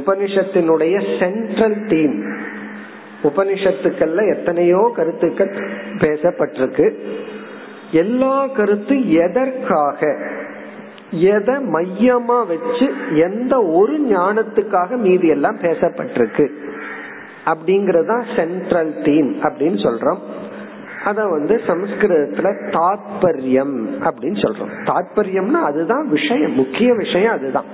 உபனிஷத்தினுடைய சென்ட்ரல் தீம், உபனிஷத்துக்கள்ல எத்தனையோ கருத்துக்கள் பேசப்பட்டிருக்கு. எல்லா கருத்தும் எதற்காக, எதை மையமா வச்சு, எந்த ஒரு ஞானத்துக்காக மீதி எல்லாம் பேசப்பட்டிருக்கு அப்படிங்கறதா சென்ட்ரல் தீம் அப்படின்னு சொல்றோம். அத வந்து சம்ஸ்கிருதத்துல தாத்பர்யம் அப்படின்னு சொல்றோம். தாத்பர்யம்னா அதுதான் விஷயம், முக்கிய விஷயம் அதுதான்.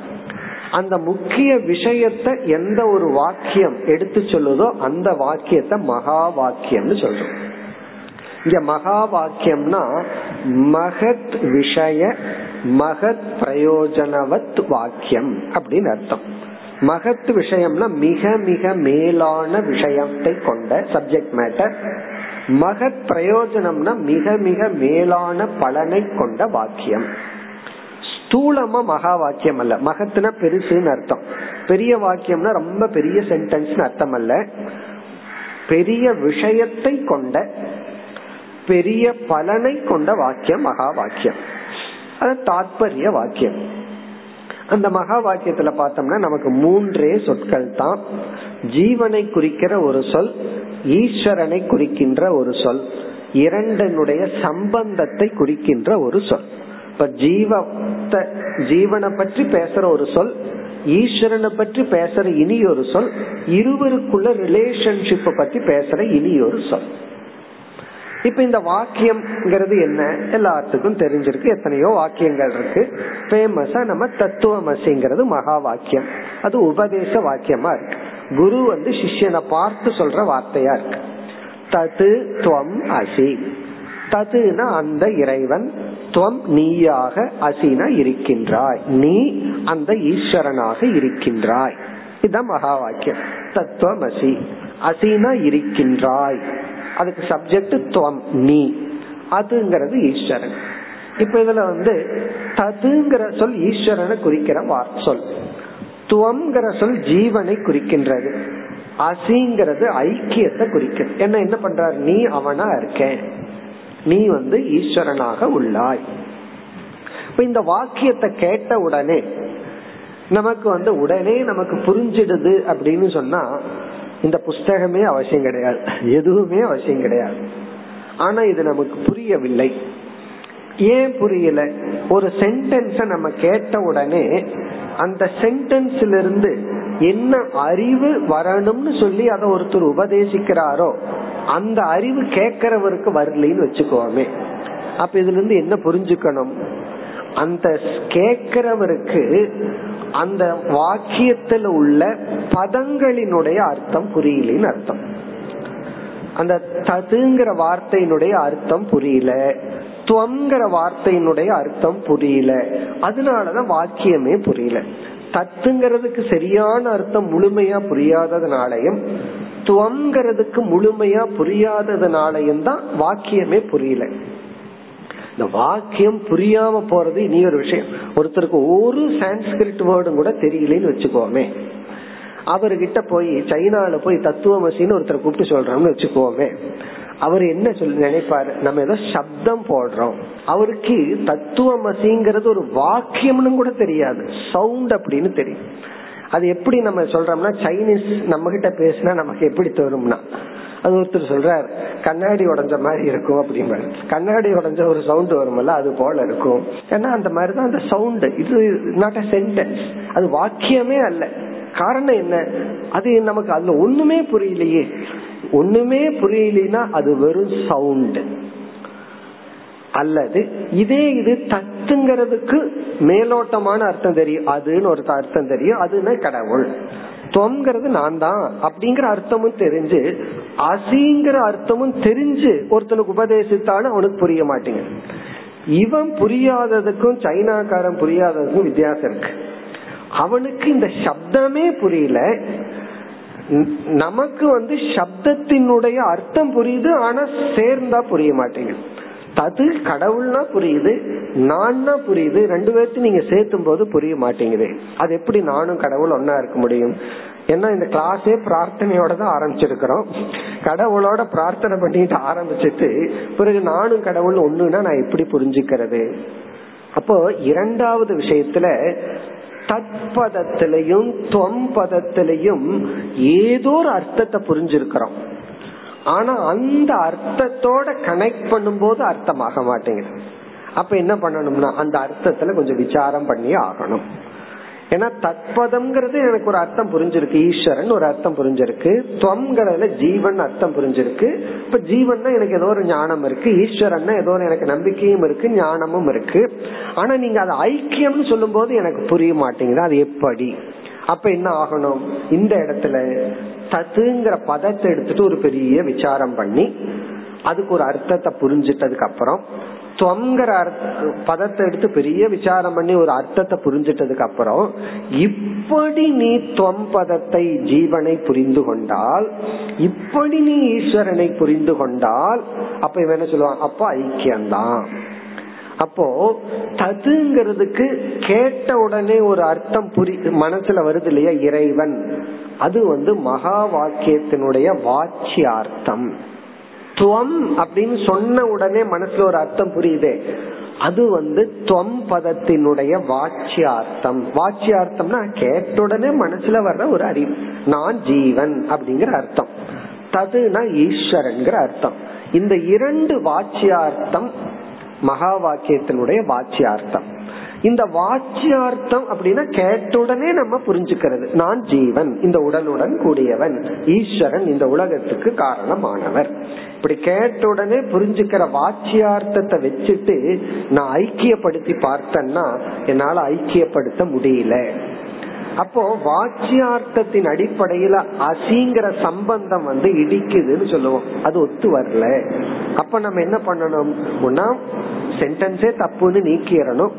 அந்த முக்கிய விஷயத்தை எந்த ஒரு வாக்கியம் எடுத்து சொல்லுதோ அந்த வாக்கியத்தை மகா வாக்கியம்னு சொல்றோம். இங்க மகா வாக்கியம்னா மகத் விஷய மகத் பிரயோஜனவத் வாக்கியம் அப்படின்னு அர்த்தம். மகத் விஷயம்னா மிக மிக மேலான விஷயத்தை கொண்ட சப்ஜெக்ட் மேட்டர். மகத் பிரயோஜனம்னா மிக மிக மேலான பலனை கொண்ட வாக்கியம். ஸ்தூலமா மகா வாக்கியம் அல்ல. மகத்னா பெருசுன்னு அர்த்தம், பெரிய வாக்கியம்னா ரொம்ப பெரிய சென்டென்ஸ்னு அர்த்தம் அல்ல. பெரிய விஷயத்தை கொண்ட பெரிய பலனை கொண்ட வாக்கியம் மகா வாக்கியம், அது தாத்பரிய வாக்கியம். அந்த மகா வாக்கியத்துல பார்த்தோம்னா நமக்கு மூன்றே சொற்கள் தான். ஜீவனை குறிக்கிற ஒரு சொல், ஈஸ்வரனை குறிக்கின்ற ஒரு சொல், இரண்டினுடைய சம்பந்தத்தை குறிக்கின்ற ஒரு சொல். இப்ப ஜீவத்தை ஜீவனை பற்றி பேசுற ஒரு சொல், ஈஸ்வரனை பற்றி பேசுற இனி ஒரு சொல், இருவருக்குள்ள ரிலேஷன்ஷிப்பை பற்றி பேசுற இனி ஒரு சொல். இப்ப இந்த வாக்கியம்ங்கிறது என்ன எல்லாத்துக்கும் தெரிஞ்சிருக்கு, எத்தனையோ வாக்கியங்கள் இருக்கு. ஃபேமஸா நம்ம தத்துவமசிங்கிறது மகா வாக்கியம், அது உபதேச வாக்கியமா இருக்கு. குரு வந்து சிஷ்யனை பார்த்து சொல்ற வார்த்தையா இருக்கு. தது துவம் அசி, ததுனா அந்த இறைவன், துவம் நீயாக, அசினா இருக்கின்றாய், நீ அந்த ஈஸ்வரனாக இருக்கின்றாய். இதுதான் மகா வாக்கியம் தத்துவம் அசி. அசினா இருக்கின்றாய், அதுக்கு சப்ஜெக்ட் துவம் நீ, அதுங்கிறது ஈஸ்வரன். இப்ப இதுல வந்து ததுங்கிற சொல் ஈஸ்வரனை குறிக்கிற சொல், துவம்ங்கிற சொல் ஜீவனை குறிக்கின்றது, அசிங்கிறது ஐக்கியத்தை குறிக்கும். என்ன என்ன பண்றார், நீ அவனா இருக்கேன், நீ வந்து ஈஸ்வரனாக உள்ளாய். இப்ப இந்த வாக்கியத்தை கேட்ட உடனே நமக்கு வந்து உடனே நமக்கு புரிஞ்சிடுது அப்படின்னு சொன்னா இந்த புஸ்தகமே அவசியம் கிடையாது, எதுவுமே அவசியம் கிடையாது. ஆனா இது நமக்கு புரியவில்லை. ஏன் புரியல, ஒரு சென்டென்ஸ நம்ம கேட்ட உடனே அந்த சென்டென்ஸ்ல இருந்து என்ன அறிவு வரணும்னு சொல்லி அதை ஒருத்தர் உபதேசிக்கிறாரோ அந்த அறிவு கேட்கறவருக்கு வரலன்னு வச்சுக்கோமே. அப்ப இதுல இருந்து என்ன புரிஞ்சுக்கணும், அந்த கேட்கிறவருக்கு அந்த வாக்கியத்தில் உள்ள பதங்களினுடைய அர்த்தம் புரியலின்னு அர்த்தம், அந்த ததுங்கிற வார்த்தையினுடைய அர்த்தம் புரியல, துவங்கிற வார்த்தையினுடைய அர்த்தம் புரியல, அதனாலதான் வாக்கியமே புரியல. தத்துங்கிறதுக்கு சரியான அர்த்தம் முழுமையா புரியாததுனாலையும் துவங்கிறதுக்கு முழுமையா புரியாததுனாலையும் தான் வாக்கியமே புரியல. இந்த வாக்கியம் புரியாம போறது இனி ஒரு விஷயம், ஒருத்தருக்கு ஒரு சான்ஸ்கிரிட் வேர்டும் கூட தெரியலன்னு வச்சுக்கோமே, அவர்கிட்ட போய் சைனால போய் தத்துவமசின்னு ஒருத்தர் கூப்பிட்டு சொல்றோம்னு வச்சுக்கோமே, அவர் என்ன சொல்லி நினைப்பாரு, நம்ம ஏதோ சப்தம் போடுறோம். அவருக்கு தத்துவமசிங்கிறது ஒரு வாக்கியம்னு கூட தெரியாது, சவுண்ட் அப்படின்னு தெரியும். அது எப்படி நம்ம சொல்றோம்னா, சைனீஸ் நம்ம கிட்ட பேசினா நமக்கு எப்படி தோணும்னா, அது ஒருத்தர் சொல்றாரு கண்ணாடி உடைஞ்ச மாதிரி இருக்கும் அப்படிங்கிற, கண்ணாடி உடைஞ்ச ஒரு சவுண்ட் வரும்ல அது போல இருக்கும். ஏன்னா அந்த மாதிரிதான் அந்த சவுண்ட். இது நாட் அ சென்டென்ஸ், அது வாக்கியமே அல்ல. காரணம் என்ன, அது நமக்கு அதுல ஒண்ணுமே புரியலையே. ஒண்ணுமே புரியலனா அது வெறும் சவுண்ட். அல்லது இதே இது தத்துங்கிறதுக்கு மேலோட்டமான அர்த்தம் தெரியும், அதுன்னு ஒரு அர்த்தம் தெரியும், அதுன்னு கடவுள், தொங்கிறது நான் தான் அப்படிங்கிற அர்த்தமும் தெரிஞ்சு அசிங்கிற அர்த்தமும் தெரிஞ்சு ஒருத்தனுக்கு உபதேசித்தாலும் அவனுக்கு புரிய மாட்டேங்குது. இவன் புரியாததுக்கும் சைனாக்காரன் புரியாததுக்கும் வித்தியாசம் இருக்கு. அவனுக்கு இந்த சப்தமே புரியல, நமக்கு வந்து சப்தத்தினுடைய அர்த்தம் புரியுது, ஆனா சேர்ந்தா புரிய மாட்டேங்குது. தது கடவுள்னா புரியுது, நான்னா புரியுது, ரெண்டு பேர்த்து நீங்க சேர்த்தும் போது புரிய மாட்டேங்குது. அது எப்படி நானும் கடவுள் ஒன்னா இருக்க முடியும்? ஏன்னா இந்த கிளாஸே பிரார்த்தனையோட தான் ஆரம்பிச்சிருக்கிறோம். கடவுளோட பிரார்த்தனை பண்ணிட்டு ஆரம்பிச்சுட்டு பிறகு நானும் கடவுள் ஒண்ணுன்னா நான் எப்படி புரிஞ்சுக்கிறது? அப்போ இரண்டாவது விஷயத்துல தத்பதத்திலையும் தொம்பதத்திலையும் ஏதோ ஒரு அர்த்தத்தை புரிஞ்சிருக்கிறோம், ஆனா அந்த அர்த்தத்தோட கனெக்ட் பண்ணும் போது அர்த்தமாக மாட்டேங்குது. அப்ப என்ன பண்ணணும்னா அந்த அர்த்தத்துல கொஞ்சம் விசாரம் பண்ணி ஆகணும். ஏன்னா தத்பதம்ங்கிறது எனக்கு ஒரு அர்த்தம் புரிஞ்சிருக்கு, ஈஸ்வரன் ஒரு அர்த்தம் புரிஞ்சிருக்கு, தொம்ங்கிறதுல ஜீவன் அர்த்தம் புரிஞ்சிருக்கு. இப்ப ஜீவன்னா எனக்கு ஏதோ ஒரு ஞானம் இருக்கு, ஈஸ்வரன்னா ஏதோ எனக்கு நம்பிக்கையும் இருக்கு, ஞானமும் இருக்கு. ஆனா நீங்க அது ஐக்கியம் சொல்லும் போது எனக்கு புரிய மாட்டேங்குது, அது எப்படி? அப்ப என்ன ஆகணும், இந்த இடத்துல தத்துங்கிற பதத்தை எடுத்துட்டு ஒரு பெரிய விசாரம் பண்ணி அதுக்கு ஒரு அர்த்தத்தை புரிஞ்சிட்டதுக்கு அப்புறம், துவங்கிற பதத்தை எடுத்து பெரிய விசாரம் பண்ணி ஒரு அர்த்தத்தை புரிஞ்சிட்டதுக்கு அப்புறம், இப்படி நீ துவம் பதத்தை ஜீவனை புரிந்து கொண்டால், இப்படி நீ ஈஸ்வரனை புரிந்து கொண்டால், அப்ப இவன் என்ன சொல்லுவான், அப்ப ஐக்கியம்தான். அப்போ ததுங்கிறதுக்கு கேட்ட உடனே ஒரு அர்த்தம் புரி மனசுல வருது இல்லையா, இறைவன், அது வந்து மகா வாக்கியத்தினுடைய வாக்கியார்த்தம். துவம் அப்படின்னு சொன்ன உடனே மனசுல ஒரு அர்த்தம் புரியுதே, அது வந்து துவம் பதத்தினுடைய வாக்கியார்த்தம். வாக்கியார்த்தம்னா கேட்ட உடனே மனசுல வர்ற ஒரு அறிவு, நான் ஜீவன் அப்படிங்கிற அர்த்தம், ததுனா ஈஸ்வரன்கிற அர்த்தம். இந்த இரண்டு வாக்கியார்த்தம் மகா வாக்கியத்தினுடைய வாக்கியார்த்தம். இந்த வாச்சியார்த்தம் அப்படின்னா கேட்டுடனே நம்ம புரிஞ்சுக்கிறது, நான் ஜீவன், இந்த உடலுடன் கூடியவன், ஈஸ்வரன் இந்த உலகத்துக்கு காரணமானவர். இப்படி கேட்டுடனே புரிஞ்சுக்கிற வாச்சியார்த்தத்தை வச்சுட்டு நான் ஐக்கியப்படுத்தி பார்த்தேன்னா என்னால ஐக்கியப்படுத்த முடியல. அப்போ வாச்சியார்த்தத்தின் அடிப்படையில அசிங்கிற சம்பந்தம் வந்து இடிக்குதுன்னு சொல்லுவோம், அது ஒத்து வரல. அப்ப நம்ம என்ன பண்ணணும், ஒன்னா சென்டென்ஸே தப்புன்னு நீக்கிறணும்,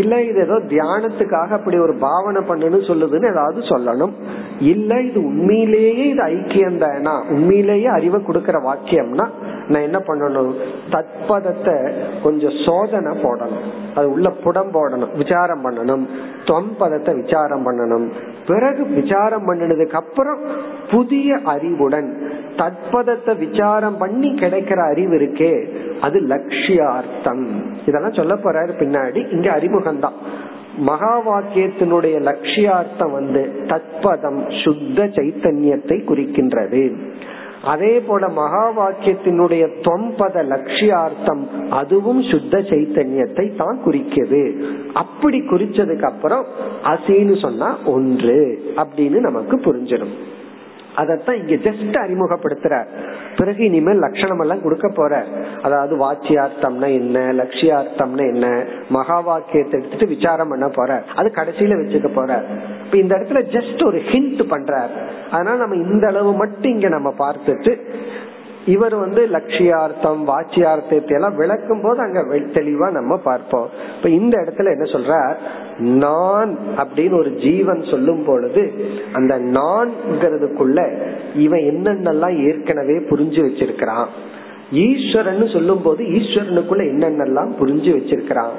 இல்ல இது ஏதோ தியானத்துக்காக அப்படி ஒரு பாவனை பண்ணுன்னு சொல்லுதுன்னு ஏதாவது சொல்லணும், இல்ல இது உண்மையிலேயே இது ஐக்கியம் தானா, உண்மையிலேயே அறிவை கொடுக்கற வாக்கியம்னா நான் என்ன பண்ணணும், தத்பதத்தை கொஞ்சம் சோதனை போடணும், அது உள்ள புடம் போடணும், விசாரம் பண்ணணும், தொம்பதத்தை விசாரம் பண்ணணும். பிறகு விசாரம் பண்ணினதுக்கு அப்புறம் புதிய அறிவுடன் தத்பதத்தை விசாரம் பண்ணி கிடைக்கிற அறிவு இருக்கே அது லட்சியார்த்தம். இதெல்லாம் சொல்ல போறாரு பின்னாடி, இங்க அறிமுகம்தான். மகா வாக்கியத்தினுடைய லட்சியார்த்தம் வந்து தத்பதம் சுத்த சைத்தன்யத்தை குறிக்கின்றது. அதே போல மகா வாக்கியத்தினுடைய தொம்பத லட்சியார்த்தம் அதுவும் சுத்த சைத்தன்யத்தை தான் குறிக்கிறது. அப்படி குறிச்சதுக்கு அப்புறம் அசின்னு சொன்னா ஒன்று அப்படின்னு நமக்கு புரிஞ்சிடும். அதத்தான் இங்க ஜஸ்ட் அறிமுகப்படுத்துற, பிறகு இனிமேல் லட்சணம் எல்லாம் கொடுக்க போற, அதாவது வாச்சியார்த்தம்னா என்ன, லட்சியார்த்தம்னா என்ன, மகா வாக்கியத்தை எடுத்துட்டு விசாரம் பண்ண போற, அது கடைசியில வச்சுக்க போற. இப்ப இந்த இடத்துல ஜஸ்ட் ஒரு ஹிண்ட் பண்றார். அதனால நம்ம இந்த அளவு மட்டும் இங்க நம்ம பார்த்துட்டு, இவர் வந்து லட்சியார்த்தம் வாச்சியார்த்தத்தை எல்லாம் விளக்கும் போது அங்க தெளிவா நம்ம பார்ப்போம். இப்ப இந்த இடத்துல என்ன சொல்றார், நான் அப்படின்னு ஒரு ஜீவன் சொல்லும் பொழுது அந்த நான்ங்கிறதுக்குள்ள இவன் என்னென்னலாம் ஏற்கனவே புரிஞ்சு வச்சிருக்கிறான், ஈஸ்வரன்னு சொல்லும் போது ஈஸ்வரனுக்குள்ள என்னென்னலாம் புரிஞ்சு வச்சிருக்கிறான்,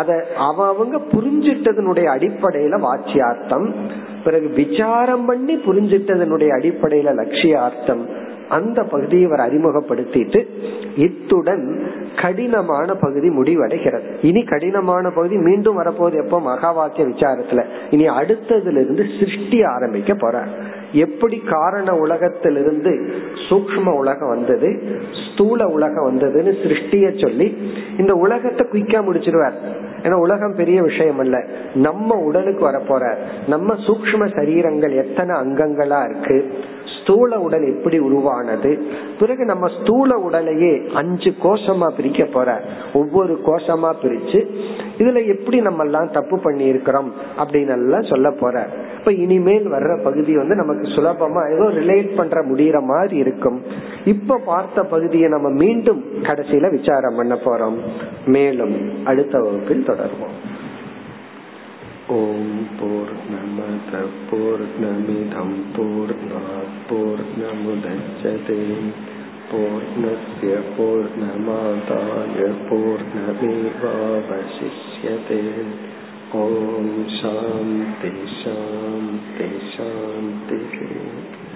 அத அவங்க புரிஞ்சிட்டதனுடைய அடிப்படையில வாச்சியார்த்தம், பிறகு விசாரம் பண்ணி புரிஞ்சிட்டதனுடைய அடிப்படையில லட்சியார்த்தம், அந்த பகுதியை இவர் அறிமுகப்படுத்திட்டு இத்துடன் கடினமான பகுதி முடிவடைகிறது. இனி கடினமான பகுதி மீண்டும் வரப்போது எப்போ, மகா வாக்கிய விசாரத்துல. இனி அடுத்ததுல இருந்து சிருஷ்டி ஆரம்பிக்க போறார். எப்படி காரண உலகத்திலிருந்து சூக்ஷ்ம உலகம் வந்தது, ஸ்தூல உலகம் வந்ததுன்னு சிருஷ்டிய சொல்லி இந்த உலகத்தை குயிக்கா முடிச்சிருவார். ஏன்னா உலகம் பெரிய விஷயம் அல்ல, நம்ம உடலுக்கு வரப்போற நம்ம சூக்ஷ்ம சரீரங்கள் எத்தனை அங்கங்களா இருக்கு, ஸ்தூல உடல் எப்படி உருவானது, பிறகு நம்ம ஸ்தூல உடலையே அஞ்சு கோஷமா பிரிக்க போற, ஒவ்வொரு கோஷமா பிரிச்சு இதுல எப்படி நம்ம எல்லாம் தப்பு பண்ணி இருக்கிறோம் அப்படின்னு எல்லாம் சொல்ல போற. இப்ப இனிமேல் வர்ற பகுதி வந்து நமக்கு சுலபமா ஏதோ ரிலேட் பண்ற முடியற மாதிரி இருக்கும். இப்ப பார்த்த பகுதியை நம்ம மீண்டும் கடைசியில விசாரம் பண்ண போறோம். மேலும் அடுத்த வகுப்பில் தொடர்வோம். ஓம் பூர்ணமத பூர்ணமிதம் பூர்ணாத் பூர்ணமுதச்யதே பூர்ணஸ்ய பூர்ணமாதாய பூர்ணமேவாவசிஷ்யதே. ஓம் சாந்தி சாந்தி சாந்தி.